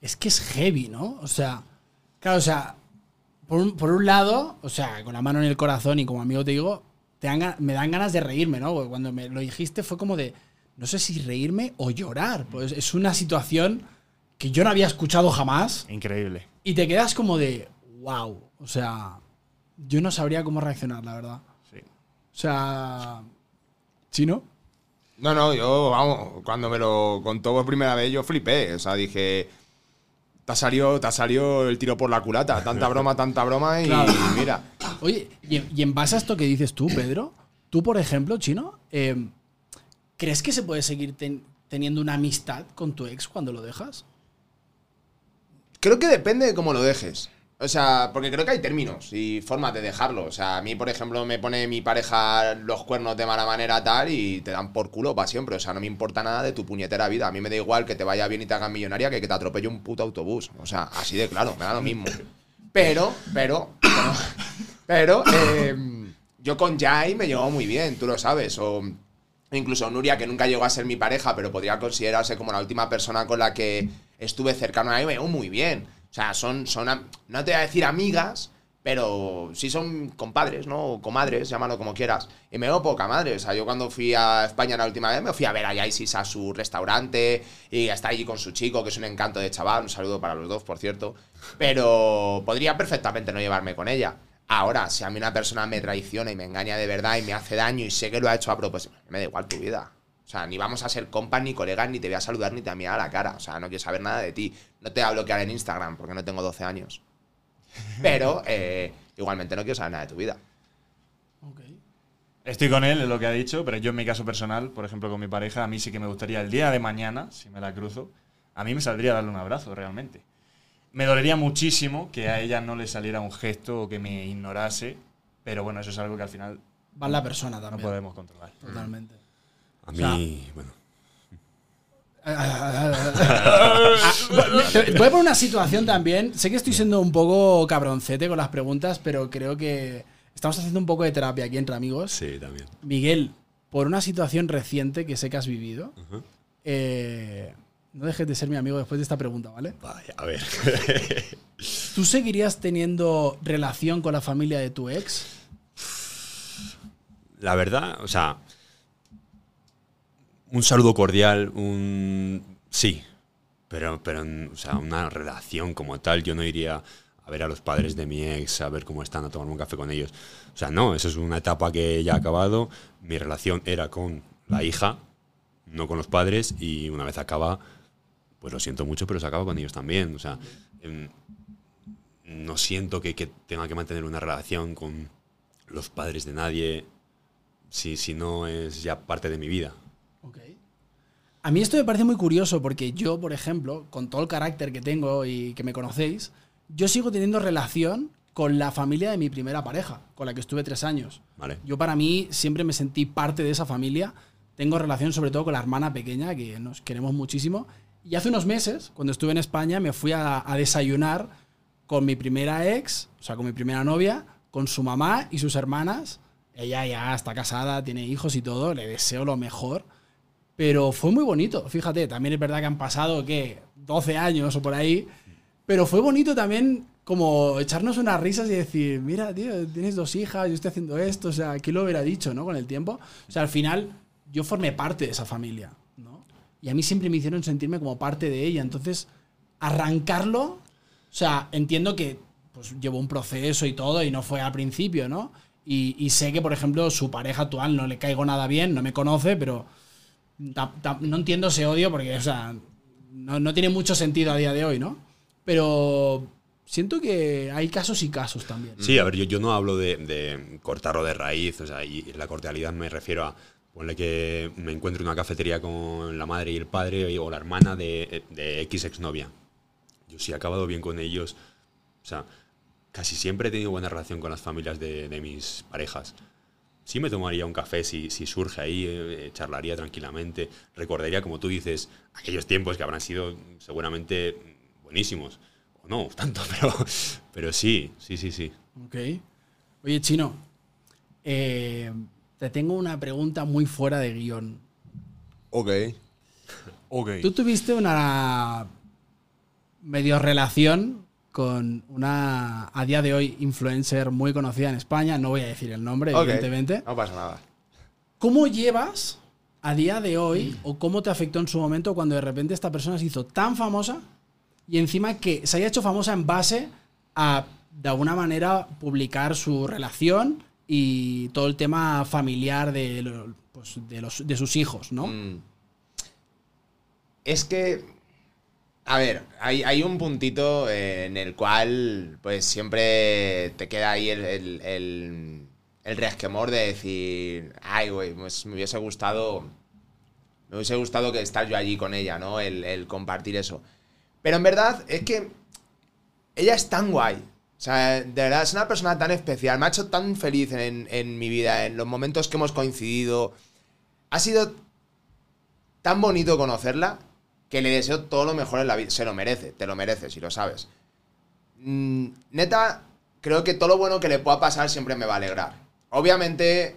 Es que es heavy, ¿no? O sea, claro, o sea, por un lado, o sea, con la mano en el corazón y como amigo te digo, me dan ganas de reírme, ¿no? Porque cuando me lo dijiste fue como de, no sé si reírme o llorar. Pues es una situación que yo no había escuchado jamás. Increíble. Y te quedas como de, wow, o sea, yo no sabría cómo reaccionar, la verdad. Sí. O sea, ¿Chino? No, yo, vamos, cuando me lo contó por primera vez yo flipé. O sea, dije, te ha salido el tiro por la culata. Tanta broma y claro. Mira. Oye, y en base a esto que dices tú, Pedro, tú, por ejemplo, Chino, ¿crees que se puede seguir teniendo una amistad con tu ex cuando lo dejas? Creo que depende de cómo lo dejes. O sea, porque creo que hay términos y formas de dejarlo. O sea, a mí, por ejemplo, me pone mi pareja los cuernos de mala manera tal y te dan por culo para siempre. O sea, no me importa nada de tu puñetera vida. A mí me da igual que te vaya bien y te hagas millonaria que te atropelle un puto autobús. O sea, así de claro, me da lo mismo. Pero, yo con Jai me llevo muy bien, tú lo sabes. O incluso Nuria, que nunca llegó a ser mi pareja, pero podría considerarse como la última persona con la que estuve cercano a mí, me llevo muy bien. O sea, son no te voy a decir amigas, pero sí son compadres, ¿no? O comadres, llámalo como quieras. Y me veo poca madre. O sea, yo cuando fui a España la última vez, me fui a ver a Yaisis a su restaurante y está allí con su chico, que es un encanto de chaval. Un saludo para los dos, por cierto. Pero podría perfectamente no llevarme con ella. Ahora, si a mí una persona me traiciona y me engaña de verdad y me hace daño y sé que lo ha hecho a propósito, me da igual tu vida. O sea, ni vamos a ser compas, ni colegas, ni te voy a saludar, ni te voy a mirar a la cara. O sea, no quiero saber nada de ti. No te voy a bloquear en Instagram porque no tengo 12 años. Pero igualmente no quiero saber nada de tu vida. Okay. Estoy con él, es lo que ha dicho, pero yo en mi caso personal, por ejemplo, con mi pareja, a mí sí que me gustaría el día de mañana, si me la cruzo, a mí me saldría darle un abrazo realmente. Me dolería muchísimo que a ella no le saliera un gesto o que me ignorase, pero bueno, eso es algo que al final va la persona también. No podemos controlar. Totalmente. A mí, o sea, bueno. Voy a poner una situación también. Sé que estoy siendo un poco cabroncete con las preguntas, pero creo que estamos haciendo un poco de terapia aquí entre amigos. Sí, también. Miguel, por una situación reciente que sé que has vivido, uh-huh. No dejes de ser mi amigo después de esta pregunta, ¿vale? Vaya, a ver. ¿Tú seguirías teniendo relación con la familia de tu ex? La verdad, o sea, un saludo cordial, sí, pero o sea, una relación como tal, yo no iría a ver a los padres de mi ex, a ver cómo están, a tomarme un café con ellos. O sea, no, eso es una etapa que ya ha acabado. Mi relación era con la hija, no con los padres, y una vez acaba, pues lo siento mucho, pero se acaba con ellos también. O sea, no siento que tenga que mantener una relación con los padres de nadie si no es ya parte de mi vida. Okay. A mí esto me parece muy curioso porque yo, por ejemplo, con todo el carácter que tengo y que me conocéis, yo sigo teniendo relación con la familia de mi primera pareja, con la que estuve 3 años. Vale. Yo para mí siempre me sentí parte de esa familia. Tengo relación sobre todo con la hermana pequeña, que nos queremos muchísimo. Y hace unos meses, cuando estuve en España, me fui a desayunar con mi primera ex, o sea, con mi primera novia, con su mamá y sus hermanas. Ella ya está casada, tiene hijos y todo, le deseo lo mejor. Pero fue muy bonito, fíjate, también es verdad que han pasado, ¿qué? 12 años o por ahí, pero fue bonito también como echarnos unas risas y decir, mira, tío, tienes 2 hijas, yo estoy haciendo esto, o sea, ¿qué lo hubiera dicho, no? Con el tiempo, o sea, al final yo formé parte de esa familia, ¿no? Y a mí siempre me hicieron sentirme como parte de ella, entonces arrancarlo, o sea, entiendo que pues llevó un proceso y todo y no fue al principio, ¿no? Y sé que, por ejemplo, su pareja actual no le caigo nada bien, no me conoce, pero no entiendo ese odio porque, o sea, no tiene mucho sentido a día de hoy, ¿no? Pero siento que hay casos y casos también. Sí, a ver, yo no hablo de cortarlo de raíz, o sea, y la cordialidad me refiero a ponle que me encuentro en una cafetería con la madre y el padre o la hermana de X exnovia. Yo sí he acabado bien con ellos, o sea, casi siempre he tenido buena relación con las familias de mis parejas. Sí me tomaría un café si surge ahí, charlaría tranquilamente, recordaría, como tú dices, aquellos tiempos que habrán sido seguramente buenísimos. O no, tanto, pero sí. Ok. Oye, Chino, te tengo una pregunta muy fuera de guión. Ok. Okay. Tú tuviste una medio relación con una, a día de hoy, influencer muy conocida en España. No voy a decir el nombre, okay, evidentemente. No pasa nada. ¿Cómo llevas a día de hoy, o cómo te afectó en su momento cuando de repente esta persona se hizo tan famosa y encima que se haya hecho famosa en base a, de alguna manera, publicar su relación y todo el tema familiar de, pues, de sus hijos, ¿no? Mm. Es que, a ver, hay un puntito en el cual pues siempre te queda ahí el resquemor de decir, ay, güey, pues me hubiese gustado que estar yo allí con ella, ¿no? El compartir eso. Pero en verdad es que ella es tan guay. O sea, de verdad, es una persona tan especial. Me ha hecho tan feliz en mi vida, en los momentos que hemos coincidido. Ha sido tan bonito conocerla que le deseo todo lo mejor en la vida. Se lo merece, te lo mereces, si lo sabes. Neta, creo que todo lo bueno que le pueda pasar siempre me va a alegrar. Obviamente,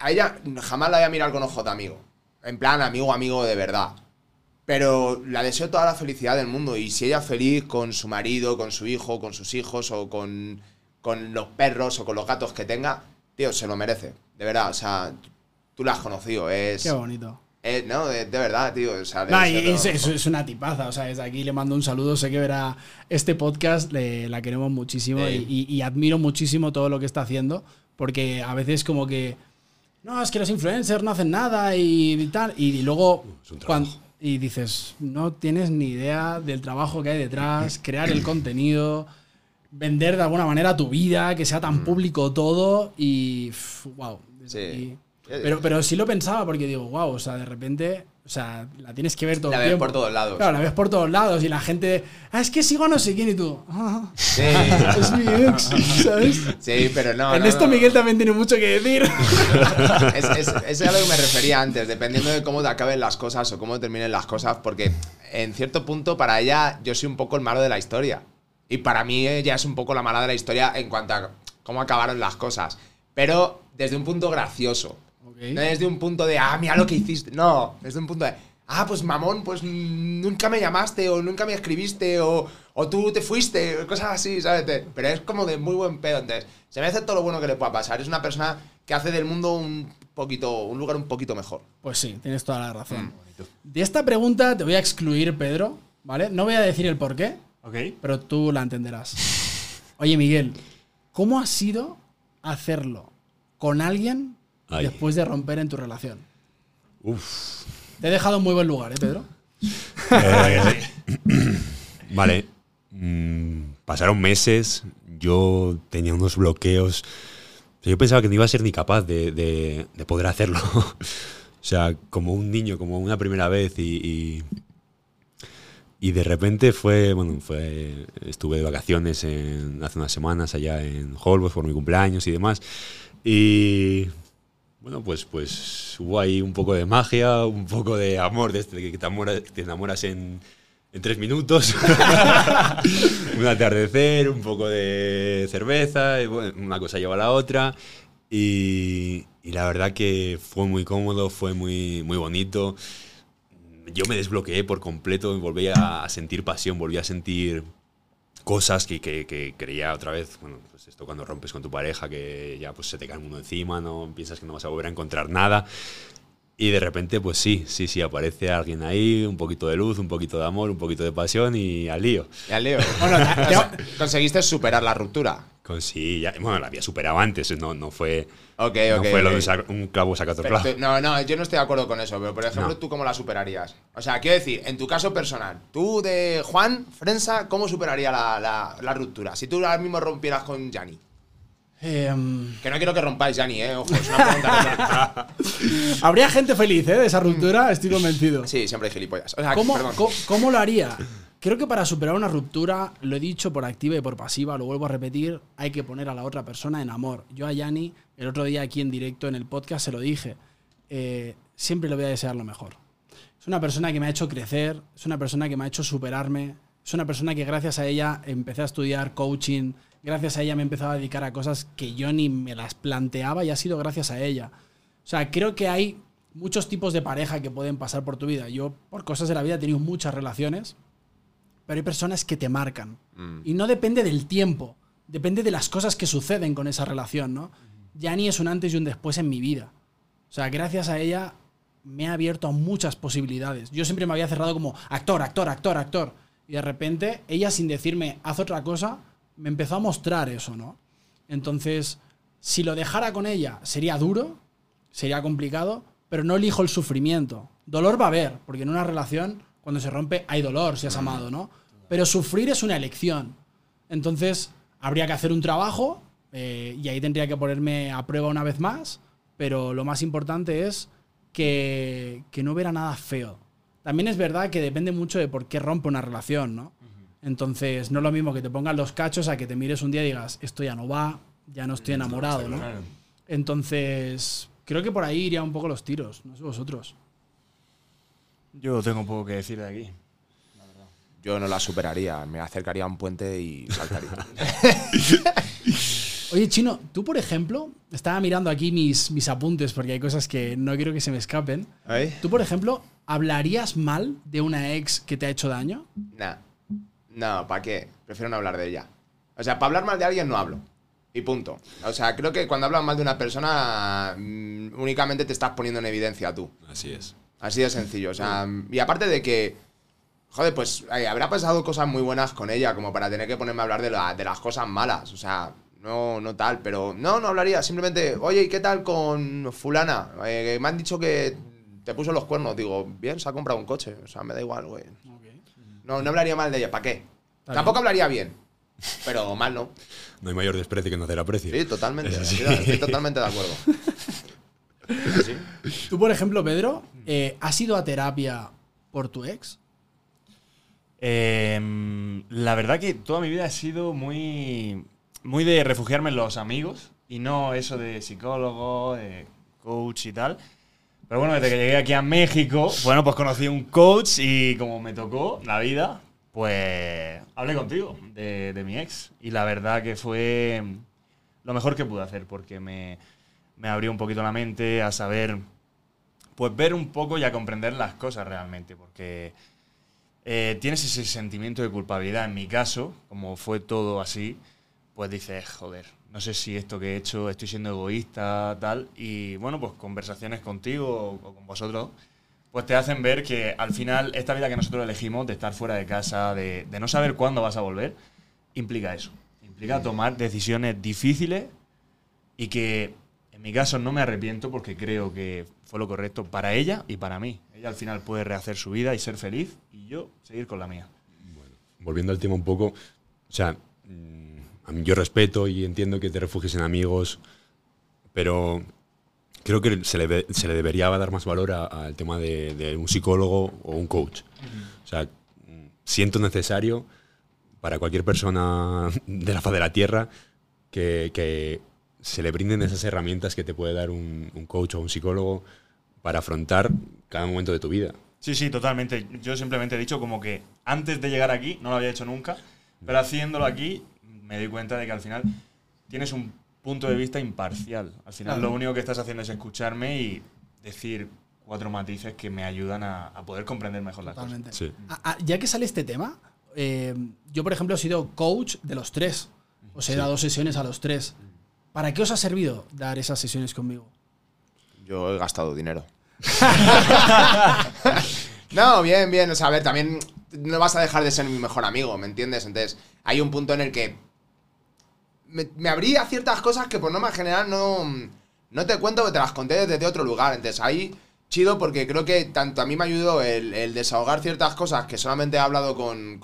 a ella jamás la voy a mirar con ojos de amigo. En plan, amigo de verdad. Pero la deseo toda la felicidad del mundo. Y si ella es feliz con su marido, con su hijo, con sus hijos, o con los perros, o con los gatos que tenga, tío, se lo merece. De verdad, o sea, tú la has conocido. Qué bonito. No, de verdad, tío. O sea, nah, es una tipaza. O sea, desde aquí le mando un saludo. Sé que verá este podcast. La queremos muchísimo. Y admiro muchísimo todo lo que está haciendo. Porque a veces como que, no, es que los influencers no hacen nada y tal. Y luego, y dices, no tienes ni idea del trabajo que hay detrás. Crear el contenido, vender de alguna manera tu vida, que sea tan público todo. Y wow. Sí. Pero sí lo pensaba, porque digo, wow, o sea, de repente, o sea, la tienes que ver todo el tiempo. La ves por todos lados. Claro, la ves por todos lados y la gente, es que sigo a no sé quién, y tú, sí, es mi ex, ¿sabes? Sí, pero no. En esto no. Miguel también tiene mucho que decir. Es a lo que me refería antes, dependiendo de cómo te acaben las cosas o cómo terminen las cosas, porque en cierto punto para ella yo soy un poco el malo de la historia. Y para mí ella es un poco la mala de la historia en cuanto a cómo acabaron las cosas. Pero desde un punto gracioso. Okay. No es de un punto de, mira lo que hiciste. No, es de un punto de, pues mamón, pues nunca me llamaste o nunca me escribiste o tú te fuiste, cosas así, ¿sabes? Pero es como de muy buen pedo. Entonces, se me hace todo lo bueno que le pueda pasar. Es una persona que hace del mundo un lugar un poquito mejor. Pues sí, tienes toda la razón. De esta pregunta te voy a excluir, Pedro, ¿vale? No voy a decir el por qué, okay, pero tú la entenderás. Oye, Miguel, ¿cómo ha sido hacerlo con alguien después de romper en tu relación? Uf. Te he dejado en muy buen lugar, Pedro. Vale. Pasaron meses. Yo tenía unos bloqueos. O sea, yo pensaba que no iba a ser ni capaz de poder hacerlo. O sea, como un niño, como una primera vez. Y de repente estuve de vacaciones hace unas semanas allá en Holbox por mi cumpleaños y demás. Y bueno, pues hubo ahí un poco de magia, un poco de amor, de este que te enamoras en 3 minutos. Un atardecer, un poco de cerveza, y bueno, una cosa lleva a la otra. Y la verdad que fue muy cómodo, fue muy, muy bonito. Yo me desbloqueé por completo, volví a sentir pasión, volví a sentir cosas que creía otra vez. Bueno, pues esto cuando rompes con tu pareja, que ya pues se te cae el mundo encima, no piensas que no vas a volver a encontrar nada. Y de repente, pues sí, aparece alguien ahí, un poquito de luz, un poquito de amor, un poquito de pasión y al lío. Bueno, ¿conseguiste superar la ruptura? La había superado antes, no fue, un clavo saca otro clavo. No, yo no estoy de acuerdo con eso, pero por ejemplo, ¿tú cómo la superarías? O sea, quiero decir, en tu caso personal, tú de Juan Frendsa, ¿cómo superaría la ruptura? Si tú ahora mismo rompieras con Yanni. Que no quiero que rompáis, Yanni, ojo, es una pregunta. Habría gente feliz, de esa ruptura, estoy convencido. Sí, siempre hay gilipollas. O sea, ¿Cómo lo haría? Creo que para superar una ruptura, lo he dicho por activa y por pasiva, lo vuelvo a repetir, hay que poner a la otra persona en amor. Yo a Yanni, el otro día aquí en directo en el podcast, se lo dije. Siempre le voy a desear lo mejor. Es una persona que me ha hecho crecer, es una persona que me ha hecho superarme, es una persona que gracias a ella empecé a estudiar coaching, gracias a ella me he empezado a dedicar a cosas que yo ni me las planteaba y ha sido gracias a ella. O sea, creo que hay muchos tipos de pareja que pueden pasar por tu vida. Yo, por cosas de la vida, he tenido muchas relaciones, pero hay personas que te marcan. Y no depende del tiempo, depende de las cosas que suceden con esa relación, ¿no? Yanni es un antes y un después en mi vida. O sea, gracias a ella me ha abierto a muchas posibilidades. Yo siempre me había cerrado como actor. Y de repente, ella, sin decirme, haz otra cosa, me empezó a mostrar eso, ¿no? Entonces, si lo dejara con ella, sería duro, sería complicado, pero no elijo el sufrimiento. Dolor va a haber, porque en una relación, cuando se rompe, hay dolor, si has amado, ¿no? Pero sufrir es una elección. Entonces, habría que hacer un trabajo y ahí tendría que ponerme a prueba una vez más, pero lo más importante es que no hubiera nada feo. También es verdad que depende mucho de por qué rompe una relación, ¿no? Entonces, no es lo mismo que te pongan los cachos a que te mires un día y digas, esto ya no va, ya no estoy enamorado, ¿no? Entonces, creo que por ahí iría un poco los tiros, no sé vosotros. Yo tengo un poco que decir de aquí. La verdad. Yo no la superaría, me acercaría a un puente y saltaría. Oye, Chino, tú, por ejemplo, estaba mirando aquí mis apuntes porque hay cosas que no quiero que se me escapen. ¿Ay? Tú, por ejemplo, ¿hablarías mal de una ex que te ha hecho daño? Nah. No, ¿para qué? Prefiero no hablar de ella. O sea, para hablar mal de alguien no hablo. Y punto. O sea, creo que cuando hablas mal de una persona, únicamente te estás poniendo en evidencia tú. Así es. Así de sencillo. O sea, y aparte de que, joder, pues habrá pasado cosas muy buenas con ella, como para tener que ponerme a hablar de las cosas malas. O sea, no tal, pero no hablaría. Simplemente, oye, ¿y qué tal con fulana? Me han dicho que te puso los cuernos. Digo, bien, se ha comprado un coche. O sea, me da igual, güey. Okay. No hablaría mal de ella. ¿Para qué? Está Tampoco bien. Hablaría bien, pero mal no. No hay mayor desprecio que no hacer aprecio. Sí, totalmente. Estoy totalmente de acuerdo. ¿Sí? Tú, por ejemplo, Pedro, ¿has ido a terapia por tu ex? La verdad que toda mi vida he sido muy, muy de refugiarme en los amigos y no eso de psicólogo, de coach y tal. Pero bueno, desde que llegué aquí a México, bueno, pues conocí un coach y como me tocó la vida, pues hablé contigo de mi ex. Y la verdad que fue lo mejor que pude hacer porque me abrió un poquito la mente a saber, pues ver un poco y a comprender las cosas realmente. Porque tienes ese sentimiento de culpabilidad. En mi caso, como fue todo así, pues dices, joder, no sé si esto que he hecho, estoy siendo egoísta, tal. Y bueno, pues conversaciones contigo o con vosotros, pues te hacen ver que al final esta vida que nosotros elegimos, de estar fuera de casa, de no saber cuándo vas a volver, implica eso. Implica tomar decisiones difíciles y que en mi caso no me arrepiento porque creo que fue lo correcto para ella y para mí. Ella al final puede rehacer su vida y ser feliz y yo seguir con la mía. Bueno, volviendo al tema un poco, o sea, yo respeto y entiendo que te refugies en amigos, pero creo que se le debería dar más valor al tema de un psicólogo o un coach. O sea, siento necesario para cualquier persona de la faz de la tierra que se le brinden esas herramientas que te puede dar un coach o un psicólogo para afrontar cada momento de tu vida. Sí, sí, totalmente. Yo simplemente he dicho como que antes de llegar aquí, no lo había hecho nunca, pero haciéndolo aquí me doy cuenta de que al final tienes un punto de vista imparcial. Al final Lo único que estás haciendo es escucharme y decir cuatro matices que me ayudan a poder comprender mejor las cosas. Sí. Ya que sale este tema, yo, por ejemplo, he sido coach de los tres. Os he dado sesiones a los tres. ¿Para qué os ha servido dar esas sesiones conmigo? Yo he gastado dinero. No, bien. O sea, a ver, también no vas a dejar de ser mi mejor amigo, ¿me entiendes? Entonces, hay un punto en el que me abrí a ciertas cosas que por norma general no te cuento, que te las conté desde otro lugar. Entonces ahí, chido, porque creo que tanto a mí me ayudó el desahogar ciertas cosas que solamente he hablado con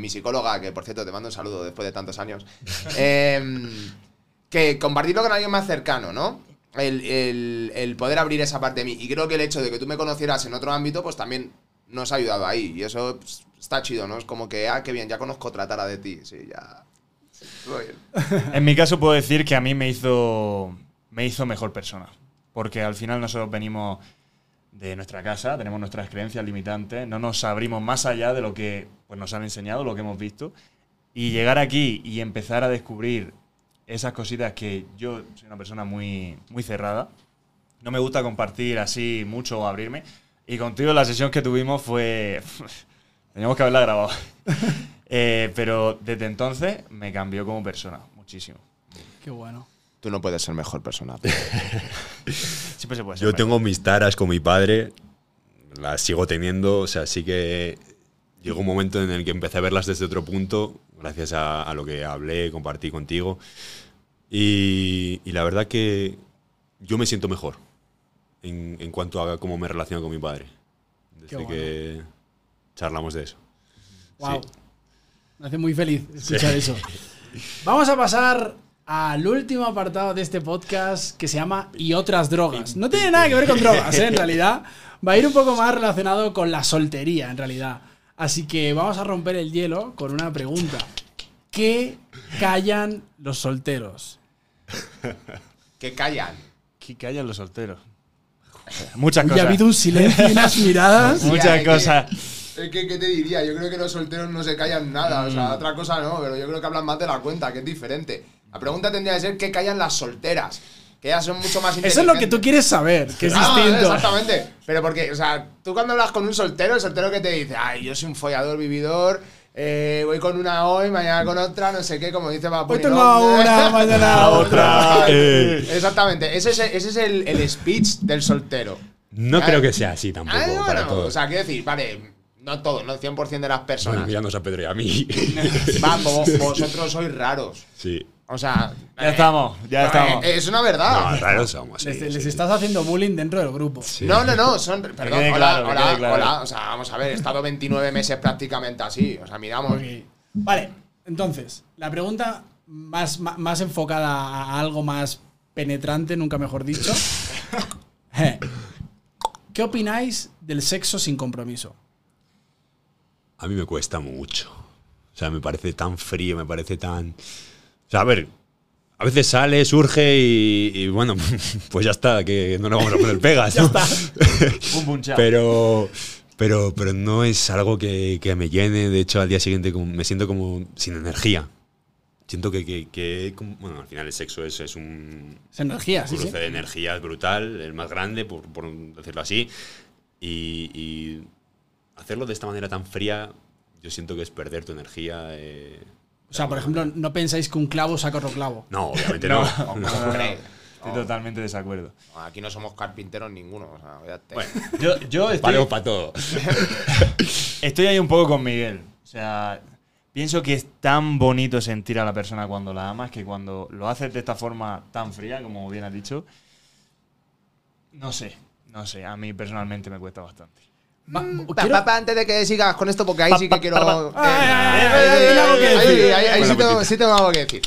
mi psicóloga, que por cierto te mando un saludo después de tantos años, que compartirlo con alguien más cercano, ¿no? El poder abrir esa parte de mí. Y creo que el hecho de que tú me conocieras en otro ámbito, pues también nos ha ayudado ahí. Y eso pues, está chido, ¿no? Es como que, qué bien, ya conozco otra tara de ti. Sí, ya. En mi caso puedo decir que a mí me hizo mejor persona, porque al final nosotros venimos de nuestra casa, tenemos nuestras creencias limitantes, no nos abrimos más allá de lo que pues, nos han enseñado, lo que hemos visto, Y llegar aquí y empezar a descubrir esas cositas que yo soy una persona muy, muy cerrada. No me gusta compartir así mucho o abrirme. Y contigo la sesión que tuvimos fue... teníamos que haberla grabado. Pero desde entonces me cambió como persona muchísimo. Qué bueno. Tú no puedes ser mejor persona. Siempre se puede ser. Yo tengo mis taras con mi padre. Las sigo teniendo. O sea, sí que llegó un momento en el que empecé a verlas desde otro punto, gracias a lo que hablé, compartí contigo. Y la verdad que yo me siento mejor en cuanto a cómo me relaciono con mi padre. Desde que charlamos de eso. Wow. Sí. Me hace muy feliz escuchar eso. Vamos a pasar al último apartado de este podcast que se llama Y Otras Drogas. No tiene nada que ver con drogas, en realidad. Va a ir un poco más relacionado con la soltería, en realidad. Así que vamos a romper el hielo con una pregunta. ¿Qué callan los solteros? ¿Qué callan? ¿Qué callan los solteros? Muchas cosas. Y ha habido un silencio en las miradas. Muchas cosas. Es que, ¿qué te diría? Yo creo que los solteros no se callan nada. O sea, otra cosa no, pero yo creo que hablan más de la cuenta, que es diferente. La pregunta tendría que ser ¿qué callan las solteras? Que ellas son mucho más inteligentes. Eso es lo que tú quieres saber, que es distinto. Exactamente. Pero porque, o sea, tú cuando hablas con un soltero, el soltero que te dice, ay, yo soy un follador, vividor, voy con una hoy, mañana con otra, no sé qué, como dice Papuni. Hoy tengo una, mañana otra. Exactamente. Ese es el speech del soltero. No creo que sea así tampoco, no, para todos. O sea, quiero decir, vale… No todo, no 100% de las personas. Bueno, mirándose a Pedro y a mí. Vamos, vosotros sois raros. Sí. O sea… Ya estamos. Es una verdad. No, raros somos, sí, les estás haciendo bullying dentro del grupo. Sí. No, son… Perdón, hola, claro, hola. O sea, vamos a ver, he estado 29 meses prácticamente así. O sea, miramos… Okay. Vale, entonces, la pregunta más enfocada a algo más penetrante, nunca mejor dicho. ¿Qué opináis del sexo sin compromiso? A mí me cuesta mucho. O sea, me parece tan frío, me parece tan… O sea, a ver, a veces sale, surge y bueno, pues ya está, que no le vamos a poner pegas, ¿no? Ya está. Un punchado. Pero no es algo que me llene. De hecho, al día siguiente me siento como sin energía. Siento que bueno, al final el sexo es energía, cruce de energías brutal, el más grande, por decirlo así. Y hacerlo de esta manera tan fría, yo siento que es perder tu energía. O sea, por ejemplo, ¿no pensáis que un clavo saca otro clavo? No, obviamente no. Estoy totalmente desacuerdo. No, aquí no somos carpinteros ninguno. O sea, bueno, yo estoy… Paremos para todo. Estoy ahí un poco con Miguel. O sea, pienso que es tan bonito sentir a la persona cuando la amas que cuando lo haces de esta forma tan fría, como bien has dicho, no sé. A mí personalmente me cuesta bastante. Antes de que sigas con esto, porque ahí sí que quiero… Ahí sí tengo algo que decir.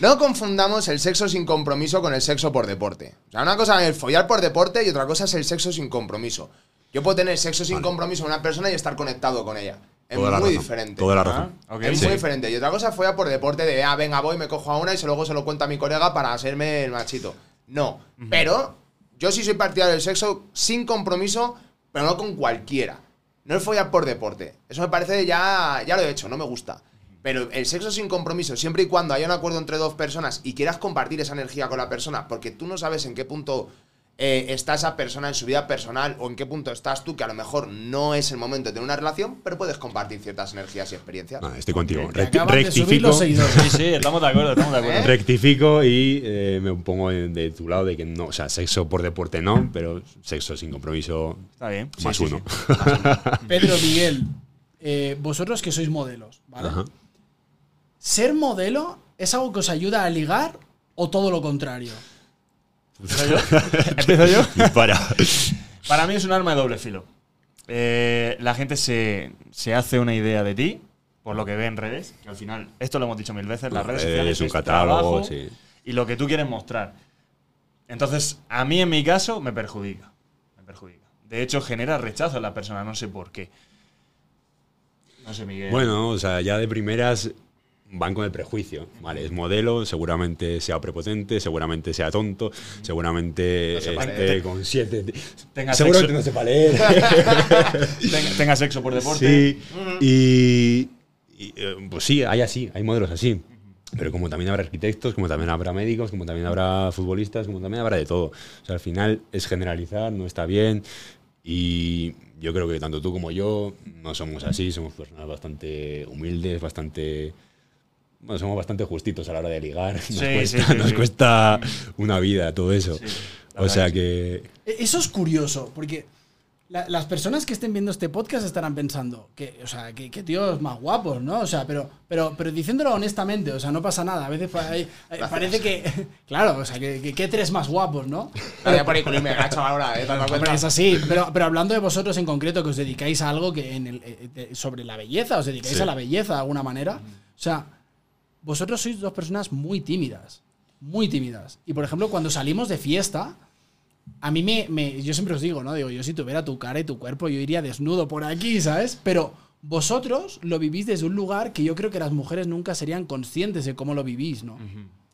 No confundamos el sexo sin compromiso con el sexo por deporte. O sea, una cosa es el follar por deporte y otra cosa es el sexo sin compromiso. Yo puedo tener sexo sin compromiso con una persona y estar conectado con ella. Es muy diferente. Toda la razón. Es muy diferente. Y otra cosa es follar por deporte de, venga, voy, me cojo a una y luego se lo cuento a mi colega para hacerme el machito. No. Pero yo sí soy partidario del sexo sin compromiso, pero no con cualquiera. No es follar por deporte. Eso me parece, ya lo he hecho, no me gusta. Pero el sexo sin compromiso, siempre y cuando haya un acuerdo entre dos personas y quieras compartir esa energía con la persona, porque tú no sabes en qué punto está esa persona en su vida personal o en qué punto estás tú, que a lo mejor no es el momento de tener una relación, pero puedes compartir ciertas energías y experiencias. No, estoy contigo. Rectifico. Sí, estamos de acuerdo. Rectifico y me pongo de tu lado de que no, o sea, sexo por deporte no, pero sexo sin compromiso. Está bien. Más uno. Pedro, Miguel, vosotros que sois modelos, ¿vale? Ajá. ¿Ser modelo es algo que os ayuda a ligar o todo lo contrario? ¿Empiezo yo? Para mí es un arma de doble filo. La gente se hace una idea de ti por lo que ve en redes, que al final, esto lo hemos dicho mil veces, las redes sociales es un catálogo, trabajo, sí, y lo que tú quieres mostrar. Entonces, a mí en mi caso me perjudica. De hecho, genera rechazo en las personas, no sé por qué. No sé, Miguel. Bueno, o sea, ya de primeras van con el prejuicio, ¿vale? Es modelo, seguramente sea prepotente, seguramente sea tonto, seguramente con 7… Seguramente no sepa leer. Tenga sexo por deporte. Sí, Pues sí, hay así, hay modelos así. Pero como también habrá arquitectos, como también habrá médicos, como también habrá futbolistas, como también habrá de todo. O sea, al final es generalizar, no está bien. Y yo creo que tanto tú como yo no somos así, somos personas bastante humildes, bastante... Bueno, somos bastante justitos a la hora de ligar. Nos cuesta una vida todo eso. Sí, o sea que... Eso es curioso, porque las personas que estén viendo este podcast estarán pensando que, o sea, que tíos más guapos, ¿no? O sea, pero diciéndolo honestamente, o sea, no pasa nada. A veces parece que... Claro, o sea, que tres más guapos, ¿no? Voy por ahí con el megacho ahora, es así, pero hablando de vosotros en concreto, que os dedicáis a algo que sobre la belleza, os dedicáis a la belleza de alguna manera. O sea... Vosotros sois dos personas muy tímidas. Muy tímidas. Y, por ejemplo, cuando salimos de fiesta, a mí yo siempre os digo, ¿no? Digo, yo si tuviera tu cara y tu cuerpo, yo iría desnudo por aquí, ¿sabes? Pero vosotros lo vivís desde un lugar que yo creo que las mujeres nunca serían conscientes de cómo lo vivís, ¿no?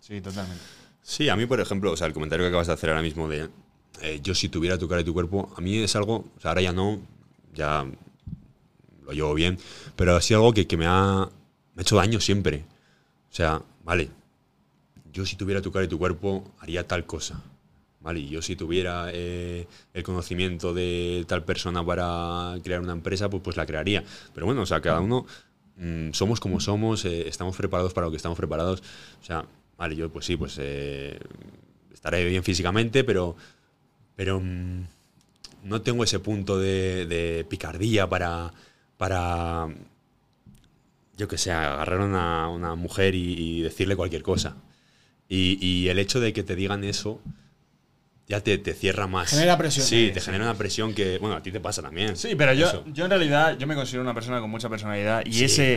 Sí, totalmente. Sí, a mí, por ejemplo, o sea, el comentario que acabas de hacer ahora mismo de yo si tuviera tu cara y tu cuerpo, a mí es algo, o sea, ahora ya no, ya lo llevo bien, pero así algo que me ha hecho daño siempre. O sea, vale, yo si tuviera tu cara y tu cuerpo haría tal cosa, vale, yo si tuviera el conocimiento de tal persona para crear una empresa, pues la crearía. Pero bueno, o sea, cada uno somos como somos, estamos preparados para lo que estamos preparados. O sea, vale, yo pues sí, pues estaré bien físicamente, pero no tengo ese punto de picardía para yo que sé, agarrar a una mujer y decirle cualquier cosa. Y el hecho de que te digan eso ya te cierra más. Genera presión. Sí, te genera una presión que, bueno, a ti te pasa también. Sí, pero yo en realidad, yo me considero una persona con mucha personalidad y sí,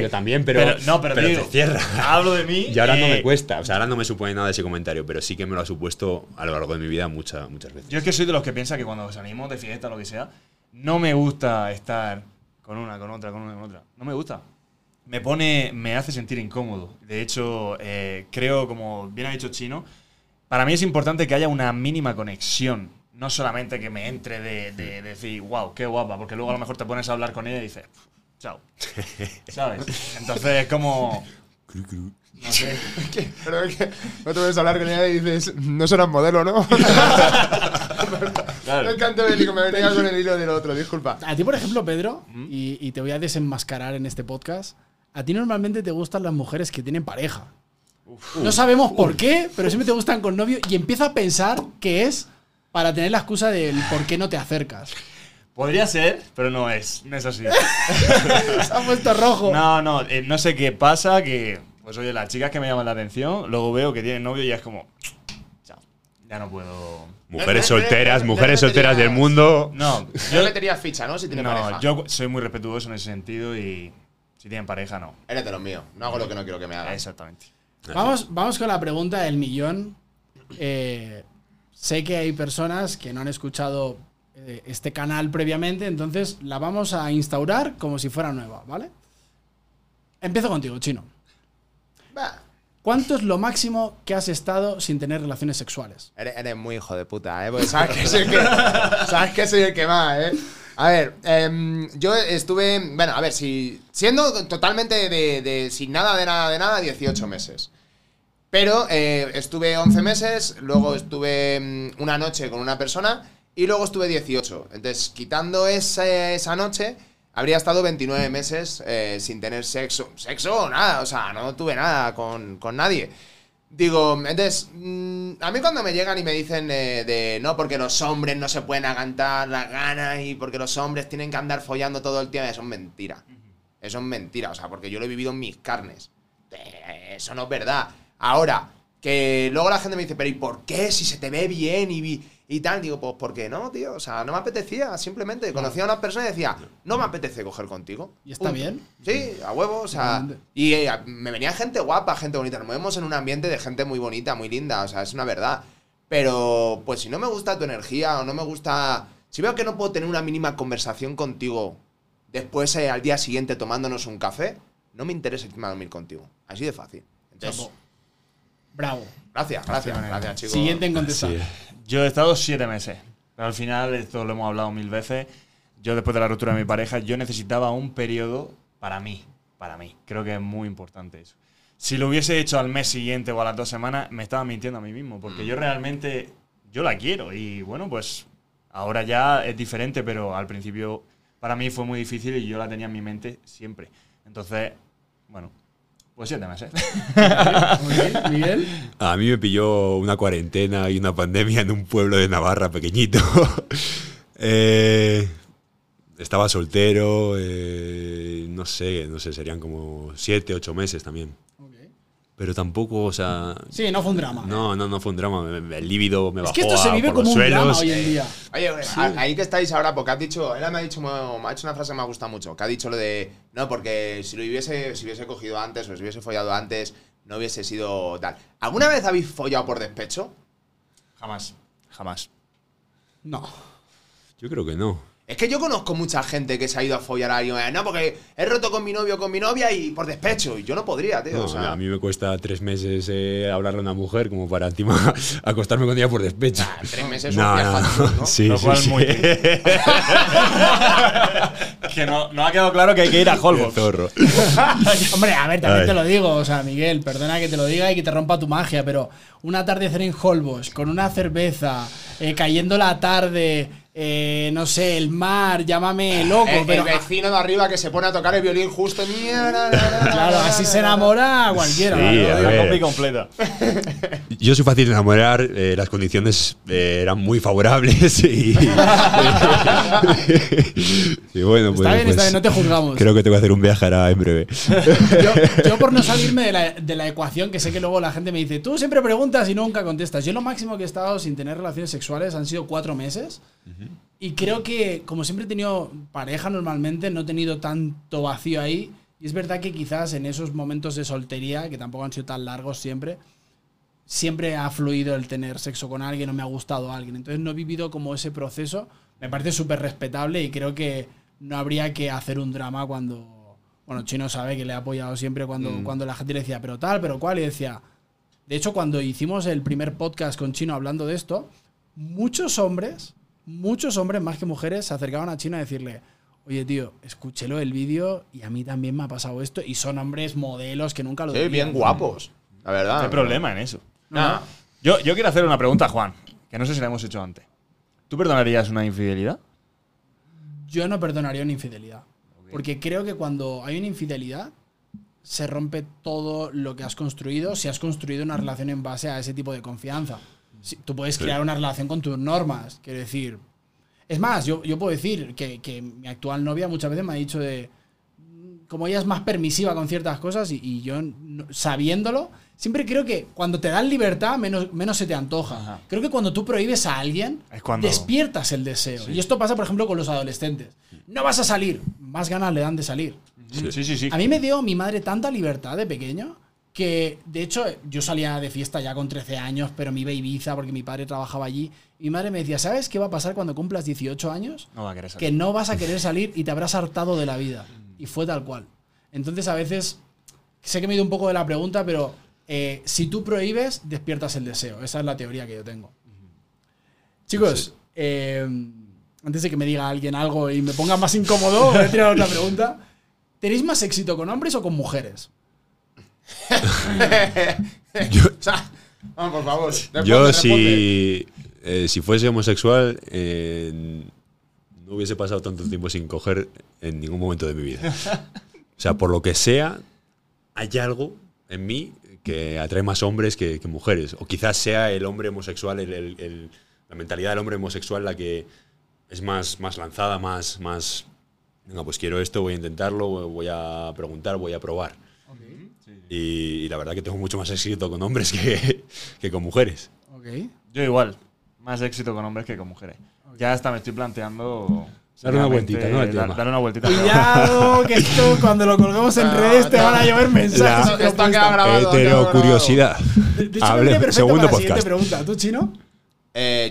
yo también, pero digo, te cierra. Hablo de mí. Y ahora no me cuesta, o sea, ahora no me supone nada ese comentario, pero sí que me lo ha supuesto a lo largo de mi vida muchas veces. Yo es que soy de los que piensa que cuando salimos de fiesta o lo que sea, no me gusta estar con una, con otra. No me gusta. Me hace sentir incómodo. De hecho, creo, como bien ha dicho Chino, para mí es importante que haya una mínima conexión. No solamente que me entre de decir, wow, qué guapa, porque luego a lo mejor te pones a hablar con ella y dices, chao. ¿Sabes? Entonces es como... No sé. Pero es que no te pones a hablar con ella y dices, no serás modelo, ¿no? Claro. Me encanta venir como me venía con el hilo del otro, disculpa. A ti, por ejemplo, Pedro, y te voy a desenmascarar en este podcast, a ti normalmente te gustan las mujeres que tienen pareja. No sabemos por qué, pero siempre te gustan con novio y empieza a pensar que es para tener la excusa del por qué no te acercas. Podría ser, pero no es así. Se ha puesto rojo. No, no sé qué pasa, que pues oye, las chicas que me llaman la atención, luego veo que tienen novio y ya es como, chao, ya no puedo... Mujeres solteras del mundo. No, yo metería ficha, ¿no? Si tiene pareja. No, yo soy muy respetuoso en ese sentido y si tienen pareja, no. Eres de los míos. No hago lo que no quiero que me hagan. Exactamente. Vamos con la pregunta del millón. Sé que hay personas que no han escuchado este canal previamente, entonces la vamos a instaurar como si fuera nueva, ¿vale? Empiezo contigo, Chino. Va. ¿Cuánto es lo máximo que has estado sin tener relaciones sexuales? Eres muy hijo de puta, ¿eh? Porque sabes que soy el que más, ¿eh? A ver, yo estuve… Bueno, a ver, siendo totalmente sin nada, 18 meses. Pero estuve 11 meses, luego estuve una noche con una persona y luego estuve 18. Entonces, quitando esa noche… Habría estado 29 meses sin tener sexo. Sexo o nada, o sea, no tuve nada con nadie. Digo, entonces, a mí cuando me llegan y me dicen no, porque los hombres no se pueden aguantar las ganas y porque los hombres tienen que andar follando todo el tiempo, eso es mentira. Eso es mentira, o sea, porque yo lo he vivido en mis carnes. Eso no es verdad. Ahora, que luego la gente me dice, pero ¿y por qué si se te ve bien y tal? Digo, pues ¿por qué no, tío? O sea, no me apetecía, simplemente. Conocía a una persona y decía, no me apetece coger contigo. ¿Y está bien? Sí, a huevo, o sea. Y me venía gente guapa, gente bonita. Nos movemos en un ambiente de gente muy bonita, muy linda, o sea, es una verdad. Pero, pues si no me gusta tu energía o no me gusta... Si veo que no puedo tener una mínima conversación contigo después al día siguiente tomándonos un café, no me interesa irme a dormir contigo. Así de fácil. Entonces... Bravo. Gracias, chicos. Siguiente en contestar. Sí. Yo he estado 7 meses. Pero al final, esto lo hemos hablado 1000 veces. Yo, después de la ruptura de mi pareja, yo necesitaba un periodo para mí. para mí. Creo que es muy importante eso. Si lo hubiese hecho al mes siguiente o a las 2 semanas, me estaba mintiendo a mí mismo, porque yo realmente, yo la quiero. Y bueno, pues ahora ya es diferente, pero al principio para mí fue muy difícil y yo la tenía en mi mente siempre. Entonces, bueno, pues 7 meses. Muy bien, Miguel. A mí me pilló una cuarentena y una pandemia en un pueblo de Navarra pequeñito. Estaba soltero, no sé, serían como 7, 8 meses también. Okay. Pero tampoco, o sea… Sí, no fue un drama. No fue un drama. El líbido me bajó. Es que esto se vive como un drama hoy en día. Oye, sí. Ahí que estáis ahora, porque has dicho… Él me ha hecho una frase que me ha gustado mucho, que ha dicho lo de… No, porque si hubiese cogido antes o si hubiese follado antes, no hubiese sido tal. ¿Alguna vez habéis follado por despecho? Jamás. No. Yo creo que no. Es que yo conozco mucha gente que se ha ido a follar a alguien. No, porque he roto con mi novio o con mi novia y por despecho. Y yo no podría, tío. No, o sea, a mí me cuesta 3 meses hablarle a una mujer como para encima acostarme con ella por despecho. 3 meses no, es un viaje, ¿no? Sí, lo cual sí, muy sí. Que no ha quedado claro que hay que ir a Holbox. Hombre, a ver, también te lo digo. O sea, Miguel, perdona que te lo diga y que te rompa tu magia, pero un atardecer en Holbox con una cerveza, cayendo la tarde… no sé, el mar, llámame loco, pero el vecino de arriba que se pone a tocar el violín justo. Claro, así se enamora a cualquiera. Sí, ¿no? La copia completa. Yo soy fácil de enamorar, las condiciones eran muy favorables y, y bueno, pues, está bien, no te juzgamos. Creo que tengo que hacer un viaje ahora en breve. yo por no salirme de la ecuación, que sé que luego la gente me dice, tú siempre preguntas y nunca contestas. Yo lo máximo que he estado sin tener relaciones sexuales han sido 4 meses. Y creo que, como siempre he tenido pareja normalmente, no he tenido tanto vacío ahí. Y es verdad que quizás en esos momentos de soltería, que tampoco han sido tan largos siempre ha fluido el tener sexo con alguien o me ha gustado a alguien. Entonces no he vivido como ese proceso. Me parece súper respetable y creo que no habría que hacer un drama cuando… Bueno, Chino sabe que le he apoyado siempre cuando la gente le decía, pero tal, pero cual. Y decía… De hecho, cuando hicimos el primer podcast con Chino hablando de esto, muchos hombres más que mujeres se acercaban a Chino a decirle, oye tío, escúchelo el vídeo y a mí también me ha pasado esto. Y son hombres modelos que nunca lo dirían. Sí, bien guapos, la verdad. No hay problema en eso. Nada. Yo quiero hacer una pregunta a Juan, que no sé si la hemos hecho antes. ¿Tú perdonarías una infidelidad? Yo no perdonaría una infidelidad. Okay. Porque creo que cuando hay una infidelidad se rompe todo lo que has construido, si has construido una relación en base a ese tipo de confianza. Sí, tú puedes crear una relación con tus normas, quiero decir. Es más, yo puedo decir que mi actual novia muchas veces me ha dicho de… Como ella es más permisiva con ciertas cosas y yo, sabiéndolo, siempre creo que cuando te dan libertad, menos se te antoja. Ajá. Creo que cuando tú prohíbes a alguien, despiertas el deseo. Sí. Y esto pasa, por ejemplo, con los adolescentes. No vas a salir, más ganas le dan de salir. Sí. A mí me dio mi madre tanta libertad de pequeño… Que, de hecho, yo salía de fiesta ya con 13 años, pero me iba a Ibiza porque mi padre trabajaba allí. Mi madre me decía, ¿sabes qué va a pasar cuando cumplas 18 años? No va a querer salir. Que no vas a querer salir y te habrás hartado de la vida. Y fue tal cual. Entonces, a veces, sé que me he ido un poco de la pregunta, pero si tú prohíbes, despiertas el deseo. Esa es la teoría que yo tengo. Chicos, antes de que me diga alguien algo y me ponga más incómodo, voy a tirar otra pregunta. ¿Tenéis más éxito con hombres o con mujeres? Por favor, yo si fuese homosexual no hubiese pasado tanto tiempo sin coger en ningún momento de mi vida. O sea, por lo que sea, hay algo en mí que atrae más hombres que mujeres. O quizás sea el hombre homosexual, la mentalidad del hombre homosexual la que es más lanzada, más venga, pues quiero esto, voy a intentarlo, voy a preguntar, voy a probar. Y la verdad que tengo mucho más éxito con hombres que con mujeres. Okay. Yo igual, más éxito con hombres que con mujeres. Okay. Ya hasta me estoy planteando… Dar una vueltita, ¿no? Dar una vueltita. Cuidado, que esto cuando lo colgamos en redes te van a llover mensajes. Esto ha quedado grabado. Heterocuriosidad. De hecho, me perfecto segundo para la siguiente pregunta. ¿Tú, Chino?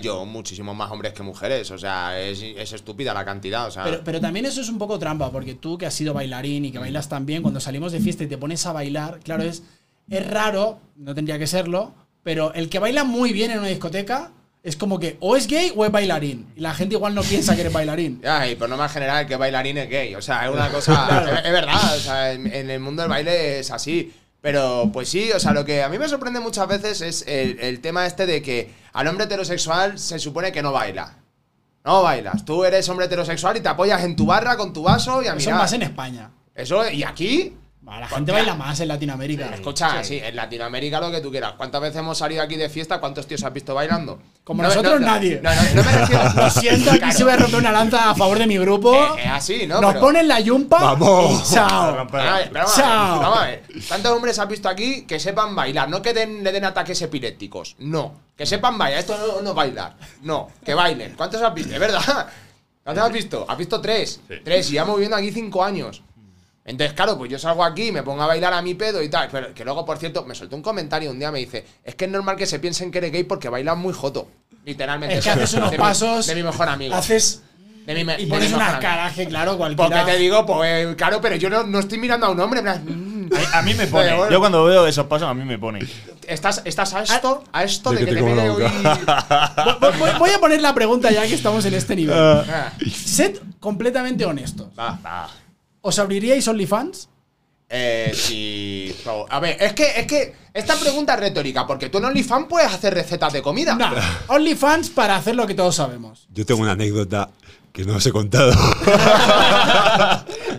Yo, muchísimo más hombres que mujeres. O sea, es estúpida la cantidad, o sea. Pero también eso es un poco trampa. Porque tú, que has sido bailarín y que bailas tan bien, cuando salimos de fiesta y te pones a bailar, claro, es raro, no tendría que serlo. Pero el que baila muy bien en una discoteca es como que o es gay o es bailarín. Y la gente igual no piensa que eres bailarín. Ay, pero no más general que bailarín es gay. O sea, es una cosa… Claro. Es verdad, o sea, en el mundo del baile es así. Pero pues sí, o sea, lo que a mí me sorprende muchas veces es el tema este de que al hombre heterosexual se supone que no baila. No bailas. Tú eres hombre heterosexual y te apoyas en tu barra con tu vaso y a mirar. Eso más en España. Eso, y aquí… La gente baila más en Latinoamérica. Sí, escucha, sí, en Latinoamérica lo que tú quieras. ¿Cuántas veces hemos salido aquí de fiesta? ¿Cuántos tíos has visto bailando? Como nosotros, nadie. No me refiero. Lo siento, aquí claro. Se va a romper una lanza a favor de mi grupo. Es así, ¿no? Nos ponen la yumpa. ¡Vamos! Y ¡chao! ¡Chao! Vamos a ver. ¿Cuántos hombres has visto aquí que sepan bailar? No que le den ataques epilépticos. No. Que sepan bailar. Esto no bailar. No. Que bailen. ¿Cuántos has visto? Es verdad. ¿Cuántos has visto? Has visto tres. Sí. Tres. Y llevamos viviendo aquí 5 años. Entonces, claro, pues yo salgo aquí, me pongo a bailar a mi pedo y tal. Pero que luego, por cierto, me soltó un comentario un día, me dice: es que es normal que se piensen que eres gay porque bailas muy joto. Literalmente. Es que haces unos pasos… De mi mejor amigo. Haces… Y pones unas caras que, claro, cualquiera… Porque te digo, pues, claro, pero yo no estoy mirando a un hombre. A mí me pone. Yo cuando veo esos pasos, a mí me pone. ¿Estás a esto de que te mire hoy? Voy a poner la pregunta ya que estamos en este nivel. Sed completamente honestos. Va. ¿Os abriríais OnlyFans? Sí. A ver, es que esta pregunta es retórica, porque tú en OnlyFans puedes hacer recetas de comida. No, OnlyFans para hacer lo que todos sabemos. Yo tengo una anécdota que no os he contado.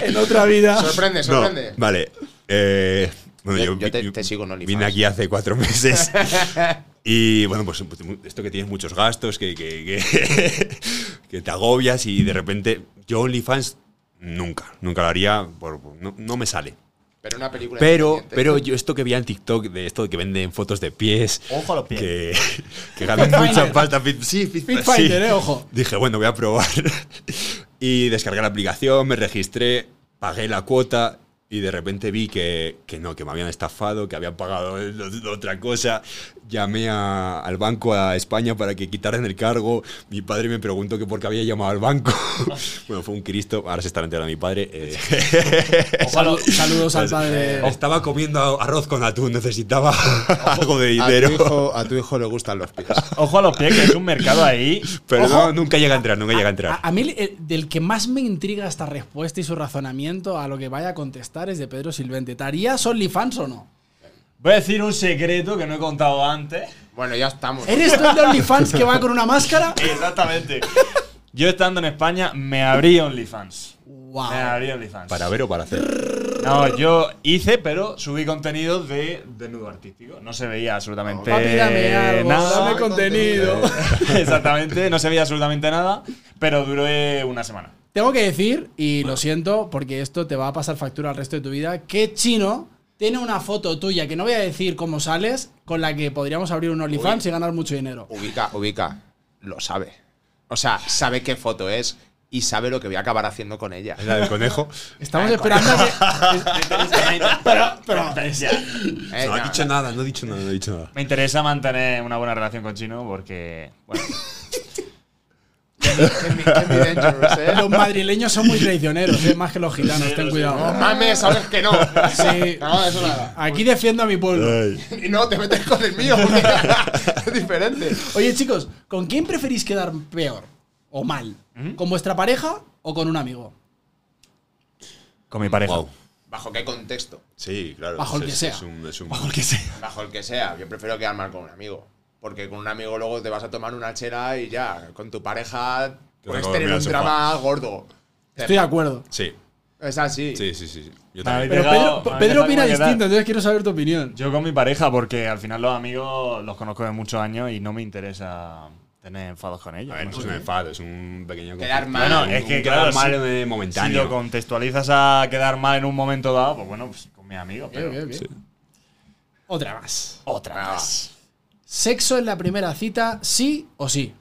En otra vida. Sorprende. No, vale. Bueno, yo te sigo en OnlyFans. Vine aquí hace 4 meses. Y bueno, pues esto que tienes muchos gastos, que te agobias y de repente yo OnlyFans… Nunca lo haría, no me sale. Pero una película. Pero yo esto que vi en TikTok, de esto que venden fotos de pies. Ojo a los pies. Que ganan mucha pasta. Sí, Fit Finder, sí. Ojo. Dije, bueno, voy a probar. Y descargué la aplicación, me registré, pagué la cuota y de repente vi que me habían estafado, que habían pagado otra cosa. Llamé al banco a España para que quitaran el cargo. Mi padre me preguntó que por qué había llamado al banco. Bueno, fue un Cristo. Ahora se está enterando mi padre. Saludos al padre. Estaba comiendo arroz con atún. Necesitaba algo de dinero. A tu hijo le gustan los pies. Ojo a los pies, que es un mercado ahí. Pero no, nunca llega a entrar. A mí del que más me intriga esta respuesta y su razonamiento a lo que vaya a contestar es de Pedro Silvente. ¿Te harías OnlyFans o no? Voy a decir un secreto que no he contado antes. Bueno, ya estamos. ¿Eres tú el de OnlyFans que va con una máscara? Exactamente. Yo estando en España me abrí OnlyFans. Wow. Me abrí OnlyFans. ¿Para ver o para hacer? No, yo hice, pero subí contenido de desnudo artístico. No se veía absolutamente nada. Dame contenido. Exactamente, no se veía absolutamente nada, pero duró una semana. Tengo que decir, y lo siento, porque esto te va a pasar factura al resto de tu vida, que Chino tiene una foto tuya, que no voy a decir cómo sales, con la que podríamos abrir un OnlyFans y ganar mucho dinero. Ubica. Lo sabe. O sea, sabe qué foto es y sabe lo que voy a acabar haciendo con ella. ¿Es la del conejo? Estamos esperando que… No ha dicho nada, no ha dicho nada. Me interesa mantener una buena relación con Chino porque… Bueno… Los madrileños son muy traicioneros, más que los gitanos, sí, ten cuidado. No mames, sabes que no. Sí. No, eso nada. Aquí defiendo a mi pueblo. Y no, te metes con el mío. Es diferente. Oye, chicos, ¿con quién preferís quedar peor o mal? ¿Con vuestra pareja o con un amigo? Con mi pareja. Wow. ¿Bajo qué contexto? Sí, claro. Bajo el que sea. Bajo el que sea. Bajo el que sea. Yo prefiero quedar mal con un amigo. Porque con un amigo luego te vas a tomar una chela y ya. Con tu pareja puedes tener un drama gordo. Estoy de acuerdo. Sí. Es así. Sí. Yo también. Pero Pedro opina distinto, entonces quiero saber tu opinión. Yo con mi pareja, porque al final los amigos los conozco de muchos años y no me interesa tener enfados con ellos. A ver, no es un enfado, es un pequeño… Quedar mal. Bueno, es que quedar mal momentáneo. Si lo contextualizas a quedar mal en un momento dado, pues bueno, pues con mis amigos. Otra más. ¿Sexo en la primera cita, sí o sí?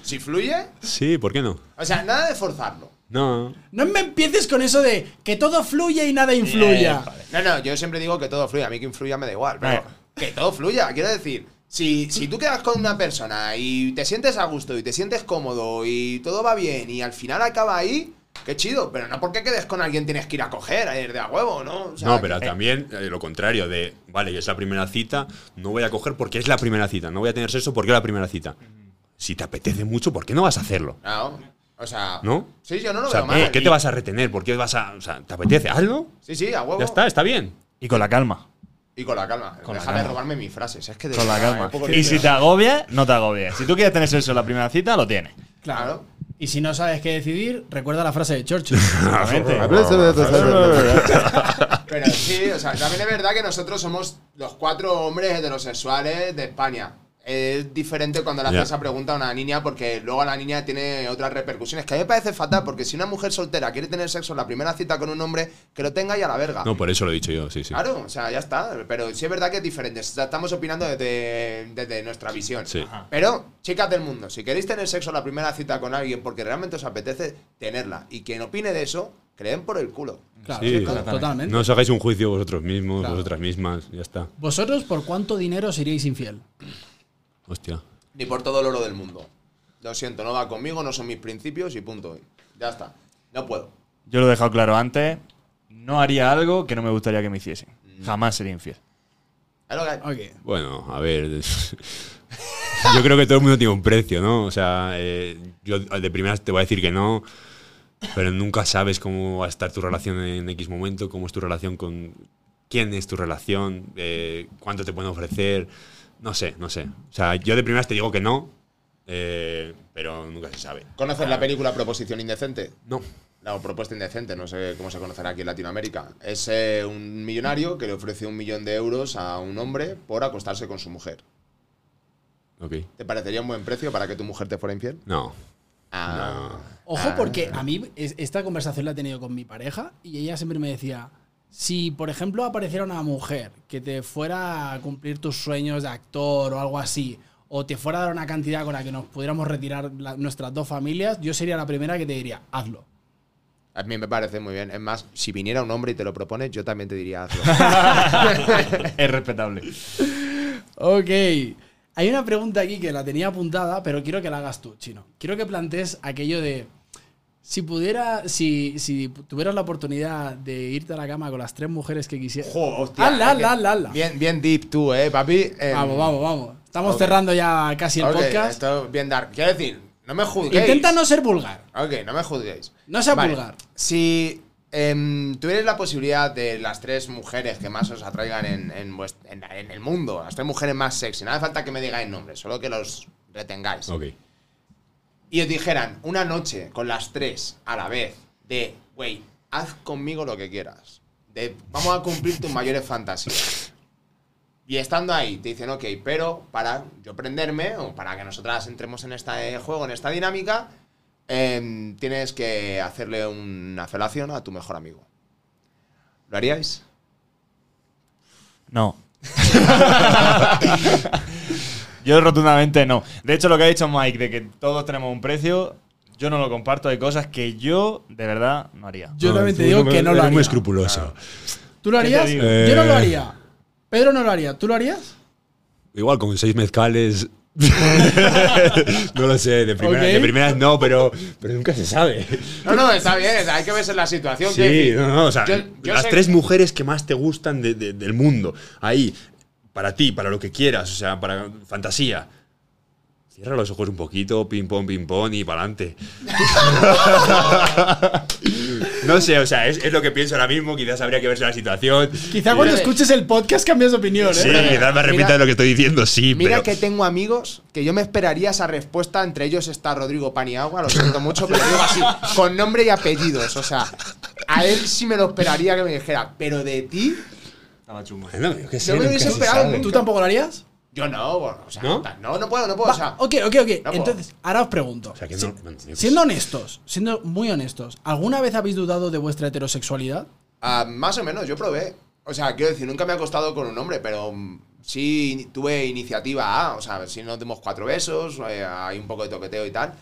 ¿Si fluye? Sí, ¿por qué no? O sea, nada de forzarlo. No. No me empieces con eso de que todo fluye y nada influya. Vale. No, yo siempre digo que todo fluye. A mí que influya me da igual. Pero que todo fluya. Quiero decir, si tú quedas con una persona y te sientes a gusto y te sientes cómodo y todo va bien y al final acaba ahí… Qué chido, pero no porque quedes con alguien tienes que ir a coger, a ir de a huevo, ¿no? O sea, no, pero que, también lo contrario de, vale, es la primera cita, no voy a coger porque es la primera cita, no voy a tener sexo porque es la primera cita. Si te apetece mucho, ¿por qué no vas a hacerlo? Claro, o sea… ¿No? Sí, yo no lo veo mal. ¿Por qué te vas a retener? ¿Por qué vas a… O sea, ¿te apetece? Hazlo. Sí, sí, a huevo. Ya está, está bien. Y con la calma. Y con la calma. Déjame robarme mis frases. Es que con la calma. Y si te agobias, no te agobies. Si tú quieres tener sexo en la primera cita, lo tienes. Claro. Y si no sabes qué decidir, recuerda la frase de Churchill. Pero sí, o sea, también es verdad que nosotros somos los 4 hombres heterosexuales de España. Es diferente cuando le haces esa pregunta a una niña, porque luego a la niña tiene otras repercusiones. Que a mí me parece fatal, porque si una mujer soltera quiere tener sexo en la primera cita con un hombre, que lo tenga y a la verga. No, por eso lo he dicho yo, sí, sí. Claro, o sea, ya está. Pero sí es verdad que es diferente. Estamos opinando desde nuestra visión. Sí. Pero, chicas del mundo, si queréis tener sexo en la primera cita con alguien porque realmente os apetece, tenerla. Y quien opine de eso, que le den por el culo. Claro, sí, totalmente. No os hagáis un juicio vosotros mismos, vosotras mismas, ya está. ¿Vosotros por cuánto dinero seríais infiel? Hostia. Ni por todo el oro del mundo. Lo siento, no va conmigo, no son mis principios y punto. Ya está. No puedo. Yo lo he dejado claro antes. No haría algo que no me gustaría que me hiciesen. Jamás sería infiel. Okay. Bueno, a ver… Yo creo que todo el mundo tiene un precio, ¿no? O sea, yo de primeras te voy a decir que no… Pero nunca sabes cómo va a estar tu relación en X momento, cómo es tu relación con… ¿Quién es tu relación? ¿Cuánto te pueden ofrecer? No sé, no sé. O sea, yo de primeras te digo que no, pero nunca se sabe. ¿Conoces la película Proposición Indecente? No. La Propuesta Indecente, no sé cómo se conocerá aquí en Latinoamérica. Es un millonario que le ofrece 1.000.000 de euros a un hombre por acostarse con su mujer. Ok. ¿Te parecería un buen precio para que tu mujer te fuera infiel? No. Ah, no. Ojo, porque a mí esta conversación la he tenido con mi pareja y ella siempre me decía… Si, por ejemplo, apareciera una mujer que te fuera a cumplir tus sueños de actor o algo así, o te fuera a dar una cantidad con la que nos pudiéramos retirar nuestras 2 familias, yo sería la primera que te diría, hazlo. A mí me parece muy bien. Es más, si viniera un hombre y te lo propones, yo también te diría, hazlo. Es respetable. Ok. Hay una pregunta aquí que la tenía apuntada, pero quiero que la hagas tú, Chino. Quiero que plantees aquello de… Si tuvieras la oportunidad de irte a la cama con las 3 mujeres que quisieras… ¡Hostia! ¡Hala! Bien, bien deep tú, papi. Vamos. Estamos cerrando ya casi el podcast. Esto es bien dark. Quiero decir, no me juzguéis. Intenta no ser vulgar. Ok, no me juzguéis. No sea vulgar. Si tuvierais la posibilidad de las 3 mujeres que más os atraigan en el mundo, las 3 mujeres más sexy, no hace falta que me digáis nombres, solo que los retengáis. Ok. Y os dijeran una noche con las 3 a la vez de, güey, haz conmigo lo que quieras. De, vamos a cumplir tus mayores fantasías. Y estando ahí, te dicen, ok, pero para yo prenderme o para que nosotras entremos en este juego, en esta dinámica, tienes que hacerle una felación a tu mejor amigo. ¿Lo haríais? No. Yo rotundamente no. De hecho, lo que ha dicho Mike, de que todos tenemos un precio, yo no lo comparto. Hay cosas que yo, de verdad, no haría. Yo también te digo que no lo haría. Muy escrupuloso. ¿Tú lo harías? Yo no lo haría. Pedro no lo haría. ¿Tú lo harías? Igual, con 6 mezcales… No lo sé, de primeras no, pero nunca se sabe. No, está bien, hay que verse la situación. Sí, que, o sea, yo las 3 mujeres que más te gustan del mundo, ahí… Para ti, para lo que quieras, o sea, para fantasía. Cierra los ojos un poquito, ping pong y para adelante. No sé, o sea, es lo que pienso ahora mismo. Quizás habría que verse la situación. Quizá cuando escuches el podcast cambias de opinión, ¿eh? Sí, quizás me arrepienta de lo que estoy diciendo, sí. Mira, pero… que tengo amigos que yo me esperaría esa respuesta. Entre ellos está Rodrigo Paniagua, lo siento mucho, pero digo así, con nombre y apellidos. O sea, a él sí me lo esperaría que me dijera, pero de ti… No me hubiese esperado. ¿Tú tampoco lo harías? Yo no, o sea, no puedo. Va, o sea, ok. No entonces, puedo. Ahora os pregunto. O sea, que siendo muy honestos, ¿alguna vez habéis dudado de vuestra heterosexualidad? Más o menos, yo probé. O sea, quiero decir, nunca me he acostado con un hombre, pero sí tuve iniciativa A. O sea, sí nos dimos 4 besos, hay un poco de toqueteo y tal.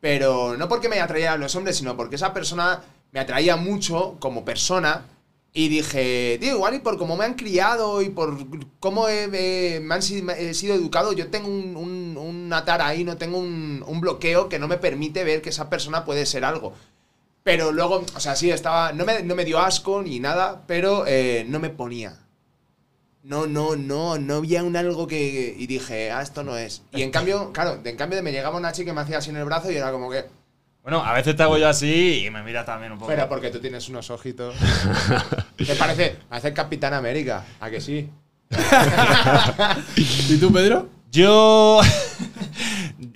Pero no porque me atraían los hombres, sino porque esa persona me atraía mucho como persona. Y dije, tío, igual y por cómo me han criado y por cómo he sido educado, yo tengo una tara ahí, no tengo un bloqueo que no me permite ver que esa persona puede ser algo. Pero luego, o sea, sí, estaba, no me dio asco ni nada, pero no me ponía. No había un algo que... Y dije, ah, esto no es. Y en cambio, claro, me llegaba una chica que me hacía así en el brazo y era como que... Bueno, a veces te hago yo así y me mira también un poco. Espera, porque tú tienes unos ojitos. ¿Te parece? Hacer Capitán América. ¿A que sí? ¿Y tú, Pedro? Yo…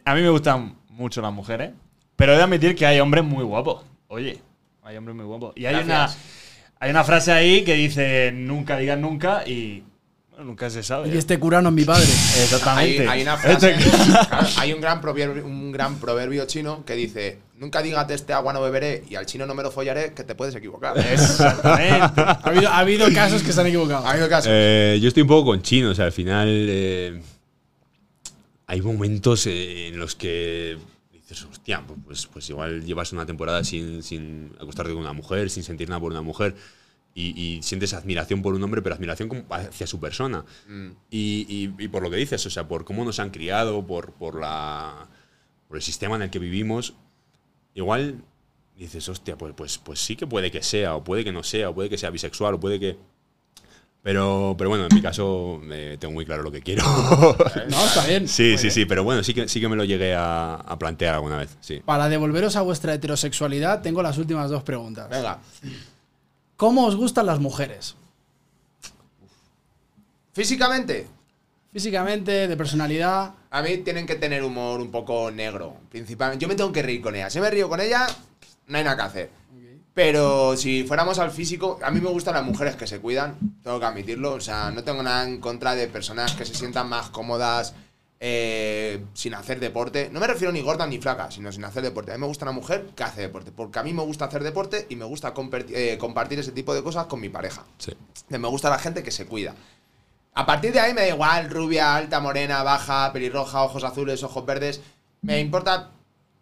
A mí me gustan mucho las mujeres, pero he de admitir que hay hombres muy guapos. Oye, hay hombres muy guapos. Y hay una frase ahí que dice, nunca digas nunca y… Bueno, nunca se sabe. Y este cura no es mi padre. Exactamente. Hay una frase… Claro, hay un gran proverbio chino que dice… Nunca digas de este agua no beberé y al chino no me lo follaré, que te puedes equivocar. Exactamente. ha habido casos que se han equivocado. Ha habido casos. Yo estoy un poco con chinos. O sea, al final hay momentos en los que dices, hostia, pues igual llevas una temporada sin acostarte con una mujer, sin sentir nada por una mujer. Y sientes admiración por un hombre, pero admiración como hacia su persona. Mm. Y por lo que dices, o sea, por cómo nos han criado, por el sistema en el que vivimos. Igual dices, hostia, pues sí que puede que sea, o puede que no sea, o puede que sea bisexual, o puede que… Pero bueno, en mi caso tengo muy claro lo que quiero. No, está bien. Sí, muy sí, bien. Sí, pero bueno, sí que me lo llegué a plantear alguna vez. Sí. Para devolveros a vuestra heterosexualidad, tengo las últimas dos preguntas. Venga. ¿Cómo os gustan las mujeres? ¿Físicamente? Físicamente, de personalidad. A mí tienen que tener humor un poco negro, principalmente. Yo me tengo que reír con ella. Si me río con ella, no hay nada que hacer. Okay. Pero si fuéramos al físico, a mí me gustan las mujeres que se cuidan, tengo que admitirlo. O sea, no tengo nada en contra de personas que se sientan más cómodas sin hacer deporte. No me refiero ni gordas ni flacas, sino sin hacer deporte. A mí me gusta una mujer que hace deporte, porque a mí me gusta hacer deporte y me gusta compartir ese tipo de cosas con mi pareja. Sí. Me gusta la gente que se cuida. A partir de ahí me da igual, rubia, alta, morena, baja, pelirroja, ojos azules, ojos verdes. Me importa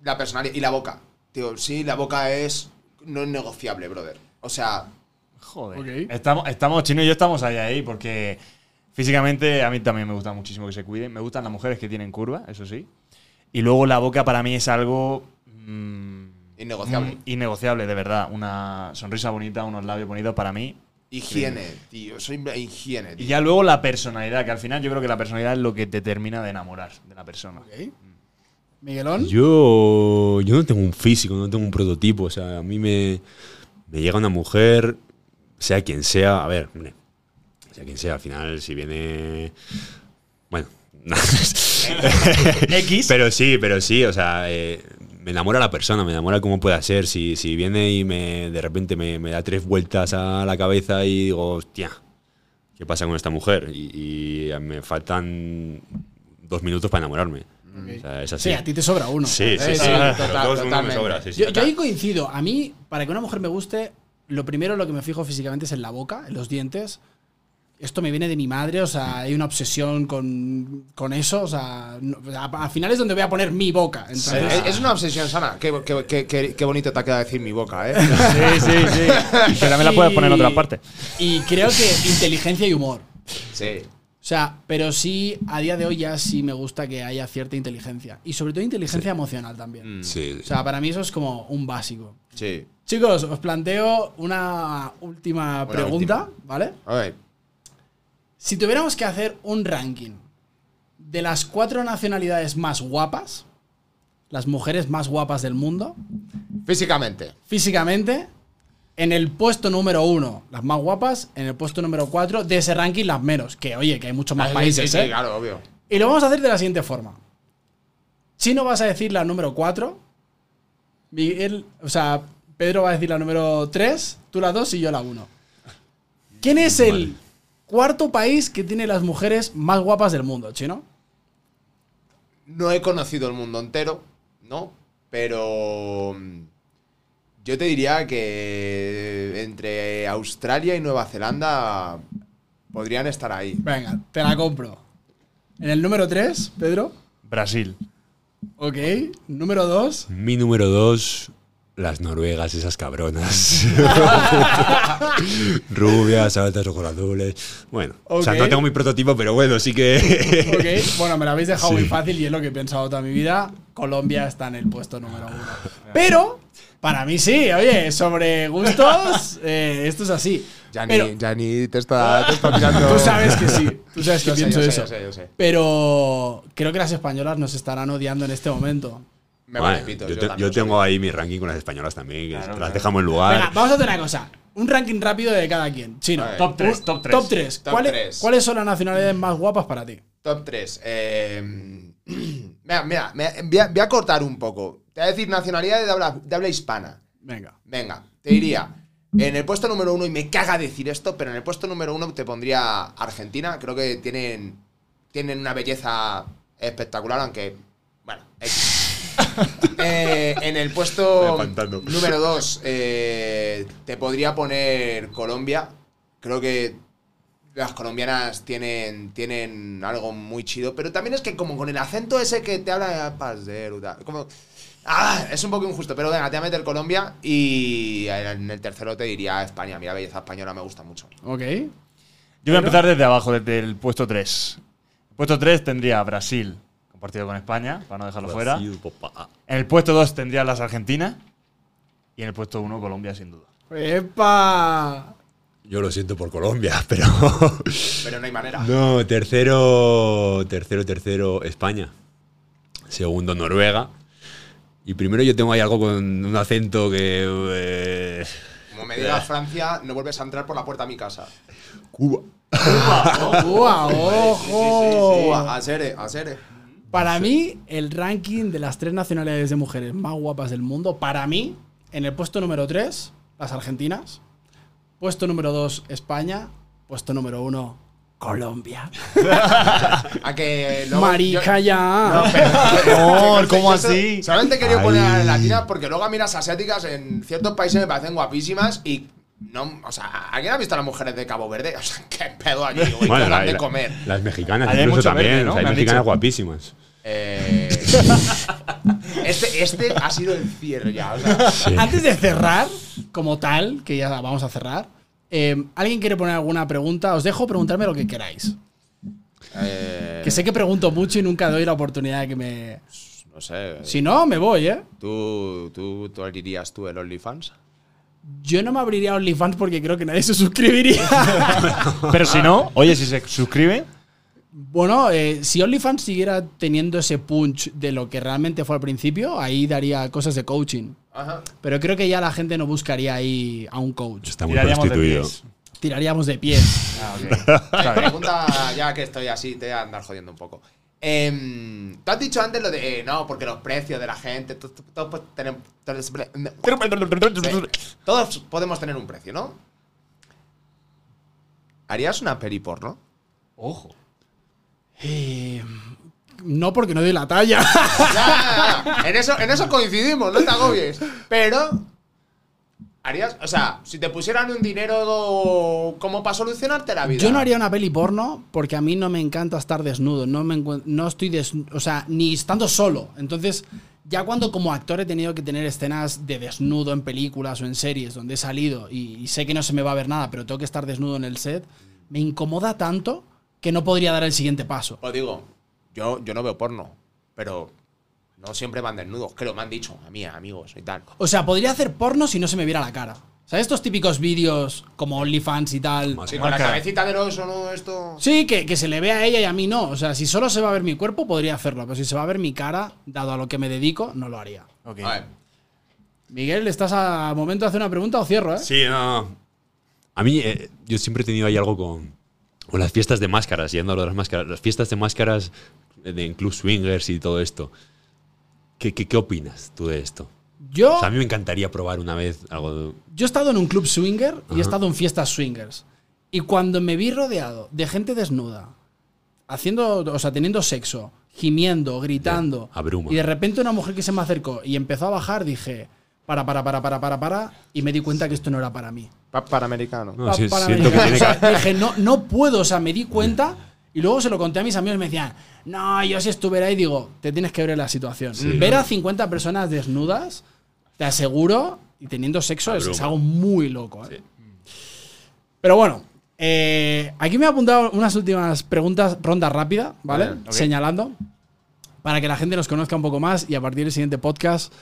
la personalidad y la boca. Tío, sí, la boca no es negociable, brother. O sea… Joder. Okay. Estamos Chino y yo estamos ahí, porque físicamente a mí también me gusta muchísimo que se cuiden. Me gustan las mujeres que tienen curva, eso sí. Y luego la boca para mí es algo… innegociable. Innegociable, de verdad. Una sonrisa bonita, unos labios bonitos para mí… Higiene, tío. Soy higiene, tío. Y ya luego la personalidad, que al final yo creo que la personalidad es lo que te termina de enamorar de la persona. Okay. ¿Miguelón? Yo no tengo un físico, no tengo un prototipo. O sea, a mí me llega una mujer, sea quien sea. A ver, hombre, sea quien sea, al final si viene… Bueno. X. Pero sí, o sea… me enamora la persona, me enamora cómo pueda ser. Si viene y de repente me da 3 vueltas a la cabeza y digo, hostia, ¿qué pasa con esta mujer? Y me faltan 2 minutos para enamorarme. Okay. O sea, es así. Sí, a ti te sobra uno. Sí, sí, sí. Yo ahí coincido. A mí, para que una mujer me guste, lo primero lo que me fijo físicamente es en la boca, en los dientes. Esto me viene de mi madre, o sea, hay una obsesión con eso, o sea, al final es donde voy a poner mi boca. Entonces, sí, es una obsesión sana. Qué bonito te ha quedado decir mi boca, ¿eh? Sí, sí, sí. Pero me la puedes poner en otra parte. Y creo que inteligencia y humor. Sí. O sea, pero sí, a día de hoy ya sí me gusta que haya cierta inteligencia. Y sobre todo inteligencia emocional también. Sí. O sea, para mí eso es como un básico. Sí. Chicos, os planteo una última pregunta, ¿vale? A ver. Si tuviéramos que hacer un ranking de las 4 nacionalidades más guapas, las mujeres más guapas del mundo… Físicamente, en el puesto número 1 las más guapas, en el puesto número 4 de ese ranking las menos. Que oye, que hay muchos más países, sí, claro, obvio. Y lo vamos a hacer de la siguiente forma. Chino vas a decir la número 4, Pedro va a decir la número 3, tú la 2 y yo la 1. ¿Quién es el… 4.º país que tiene las mujeres más guapas del mundo, Chino? No he conocido el mundo entero, ¿no? Pero yo te diría que entre Australia y Nueva Zelanda podrían estar ahí. Venga, te la compro. En el número 3, Pedro. Brasil. Ok. Número 2. Mi número 2, Las noruegas, esas cabronas. Rubias, altas, ojos azules. Bueno, okay. O sea, no tengo mi prototipo, pero bueno, sí que… Okay. Bueno, me lo habéis dejado muy fácil y es lo que he pensado toda mi vida. Colombia está en el puesto número 1. Pero, para mí sí, oye, sobre gustos, esto es así. Yanni te está mirando… Tú sabes que sí, tú sabes que pienso eso. Yo sé. Pero creo que las españolas nos estarán odiando en este momento. Me vale, repito, yo tengo ahí mi ranking con las españolas también, claro, las dejamos en lugar. Venga, vamos a hacer una cosa. Un ranking rápido de cada quien. Chino. Vale. Top 3. ¿Cuáles son las nacionalidades más guapas para ti? Top 3. Voy a cortar un poco. Te voy a decir nacionalidades de habla hispana. Venga. Te diría, en el puesto número 1, y me caga decir esto, pero en el puesto número 1 te pondría Argentina. Creo que tienen una belleza espectacular, aunque… Bueno, en el puesto número 2 te podría poner Colombia. Creo que las colombianas tienen algo muy chido, pero también es que como con el acento ese que te habla como, es un poco injusto, pero venga, te voy a meter Colombia. Y en el tercero te diría España. A mí la belleza española me gusta mucho. Ok. Yo voy a empezar desde abajo, desde el puesto 3. El puesto 3 tendría Brasil, partido con España, para no dejarlo fuera. En el puesto 2 tendría las Argentinas y en el puesto 1 Colombia, sin duda. ¡Epa! Yo lo siento por Colombia, pero… Pero no hay manera. No, tercero, España. Segundo, Noruega. Y primero yo tengo ahí algo con un acento que… Como me digas Francia, no vuelves a entrar por la puerta a mi casa. Cuba, ojo. Asere. Para mí, el ranking de las 3 nacionalidades de mujeres más guapas del mundo, para mí, en el puesto número 3, las argentinas. Puesto número 2, España. Puesto número 1, Colombia. ¿A que luego, marica, yo, ya? No, ¿cómo así? Solamente he querido poner a las latinas porque luego a mí las asiáticas en ciertos países me parecen guapísimas y… No, o sea, ¿alguien ha visto a las mujeres de Cabo Verde? O sea, qué pedo allí, güey, bueno, de comer. Las mexicanas, hay incluso también, verde, ¿no? O sea, hay mexicanas guapísimas. Este ha sido el cierre ya. O sea. Sí. Antes de cerrar, como tal, que ya vamos a cerrar, ¿alguien quiere poner alguna pregunta? Os dejo preguntarme lo que queráis. Que sé que pregunto mucho y nunca doy la oportunidad de que me… No sé. Si no, me voy, ¿eh? ¿Tú abrirías tú el OnlyFans? Yo no me abriría OnlyFans porque creo que nadie se suscribiría. Pero si no, oye, si se suscribe… Bueno, si OnlyFans siguiera teniendo ese punch de lo que realmente fue al principio, ahí daría cosas de coaching. Ajá. Pero creo que ya la gente no buscaría ahí a un coach. Está muy prostituido. Tiraríamos de pies. Ah, okay. Pregunta, ya que estoy así, te voy a andar jodiendo un poco. Tú has dicho antes lo de… no, porque los precios de la gente… Todos podemos tener un precio, ¿no? ¿Harías una peli porno? Ojo. No, porque no doy la talla. Ya. En eso coincidimos, no te agobies. Pero… ¿Harías? O sea, si te pusieran un dinero como para solucionarte la vida… Yo no haría una peli porno porque a mí no me encanta estar desnudo. No estoy desnudo, o sea, ni estando solo. Entonces, ya cuando como actor he tenido que tener escenas de desnudo en películas o en series donde he salido y sé que no se me va a ver nada, pero tengo que estar desnudo en el set, me incomoda tanto que no podría dar el siguiente paso. Os digo, yo no veo porno, pero… No siempre van desnudos, que lo me han dicho a mí, amigos y tal. O sea, podría hacer porno si no se me viera la cara. O sea, estos típicos vídeos como OnlyFans y tal… Sí, con la cabecita del oso, ¿no? Esto… Sí, que se le vea a ella y a mí no. O sea, si solo se va a ver mi cuerpo, podría hacerlo. Pero si se va a ver mi cara, dado a lo que me dedico, no lo haría. Okay. A ver. Miguel, ¿estás a momento de hacer una pregunta o cierro, eh? Sí, no. A mí, yo siempre he tenido ahí algo con las fiestas de máscaras, yendo a lo de las máscaras. Las fiestas de máscaras de Club Swingers y todo esto. ¿Qué opinas tú de esto? Yo… O sea, a mí me encantaría probar una vez algo… De… Yo he estado en un club swinger y he estado en fiestas swingers. Y cuando me vi rodeado de gente desnuda, haciendo, o sea, teniendo sexo, gimiendo, gritando… Abruma. Y de repente una mujer que se me acercó y empezó a bajar, dije… Para. Y me di cuenta que esto no era para mí. Para americano. No, sí, para siento americano. Que tiene que… Dije, no puedo, o sea, me di cuenta… Y luego se lo conté a mis amigos y me decían, no, yo si estuviera ahí, digo, te tienes que ver la situación. Sí. Ver a 50 personas desnudas Te aseguro, y teniendo sexo es algo muy loco. ¿Eh? Sí. Pero bueno, aquí me he apuntado unas últimas preguntas, ronda rápida, ¿vale? Okay. Señalando, para que la gente nos conozca un poco más y a partir del siguiente podcast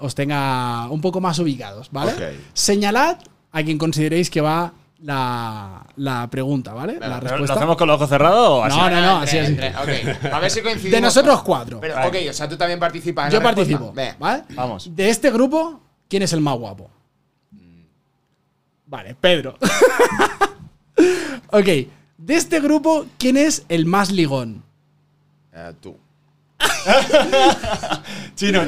os tenga un poco más ubicados, ¿vale? Okay. Señalad a quien consideréis que va la pregunta, ¿vale? Pero, la respuesta. ¿Lo hacemos con los ojos cerrados o así? No, así es. Okay. A ver si coincidimos. De nosotros cuatro. Pero, vale. Ok, o sea, tú también participas en la respuesta. Yo participo, ¿vale? Vamos. De este grupo, ¿quién es el más guapo? Vale, Pedro. Ok, de este grupo, ¿quién es el más ligón? Tú. Chino.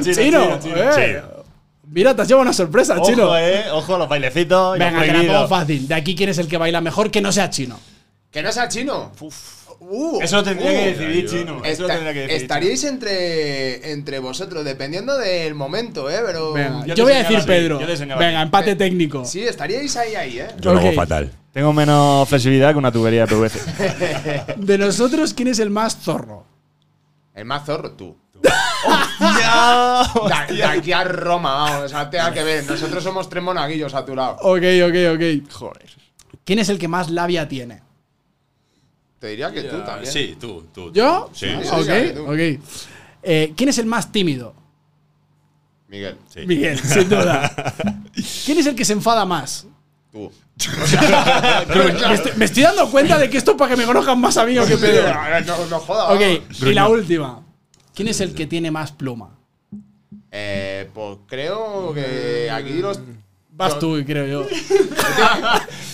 Mira, te has llevado una sorpresa, ojo, Chino. Ojo, los bailecitos. Venga, que la pongo fácil. De aquí, ¿quién es el que baila mejor que no sea Chino? ¿Que no sea Chino? Eso tendría que decidir Chino. Estaríais entre vosotros, dependiendo del momento, ¿eh? Pero… Venga, yo voy a decir Pedro. Venga, empate técnico. Sí, estaríais ahí, ¿eh? Yo lo hago fatal. Tengo menos flexibilidad que una tubería de PVC. De nosotros, ¿quién es el más zorro? El más zorro, tú. De aquí a Roma, vamos. O sea, tenga que ver. Nosotros somos tres monaguillos a tu lado. Ok. Joder. ¿Quién es el que más labia tiene? Te diría que tú también. Sí, tú. ¿Yo? Sí. Ok. ¿Quién es el más tímido? Miguel. Sí. Miguel, sin duda. ¿Quién es el que se enfada más? Tú. Me estoy dando cuenta de que esto es para que me conozcan más a mí o que Pedro. No jodas. Ok, y la última. ¿Quién es el que tiene más pluma? Pues creo que aquí los… Vas tú, creo yo.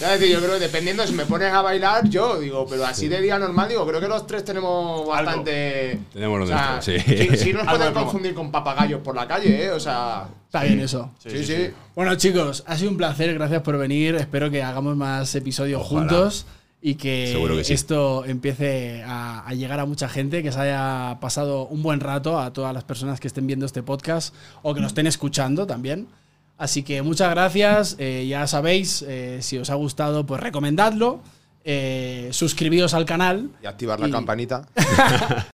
Yo creo que dependiendo si me pones a bailar, yo digo, pero así de día normal, digo, creo que los tres tenemos bastante… Algo. Tenemos los nuestros, sí. Sí nos pueden confundir con papagayos por la calle, ¿eh? O sea… Está bien eso. Sí. Bueno, chicos, ha sido un placer. Gracias por venir. Espero que hagamos más episodios juntos. Y que sí. Esto empiece a llegar a mucha gente, que se haya pasado un buen rato a todas las personas que estén viendo este podcast o que nos estén escuchando también. Así que muchas gracias. Ya sabéis, si os ha gustado, pues recomendadlo. Suscribíos al canal. Y activar la campanita.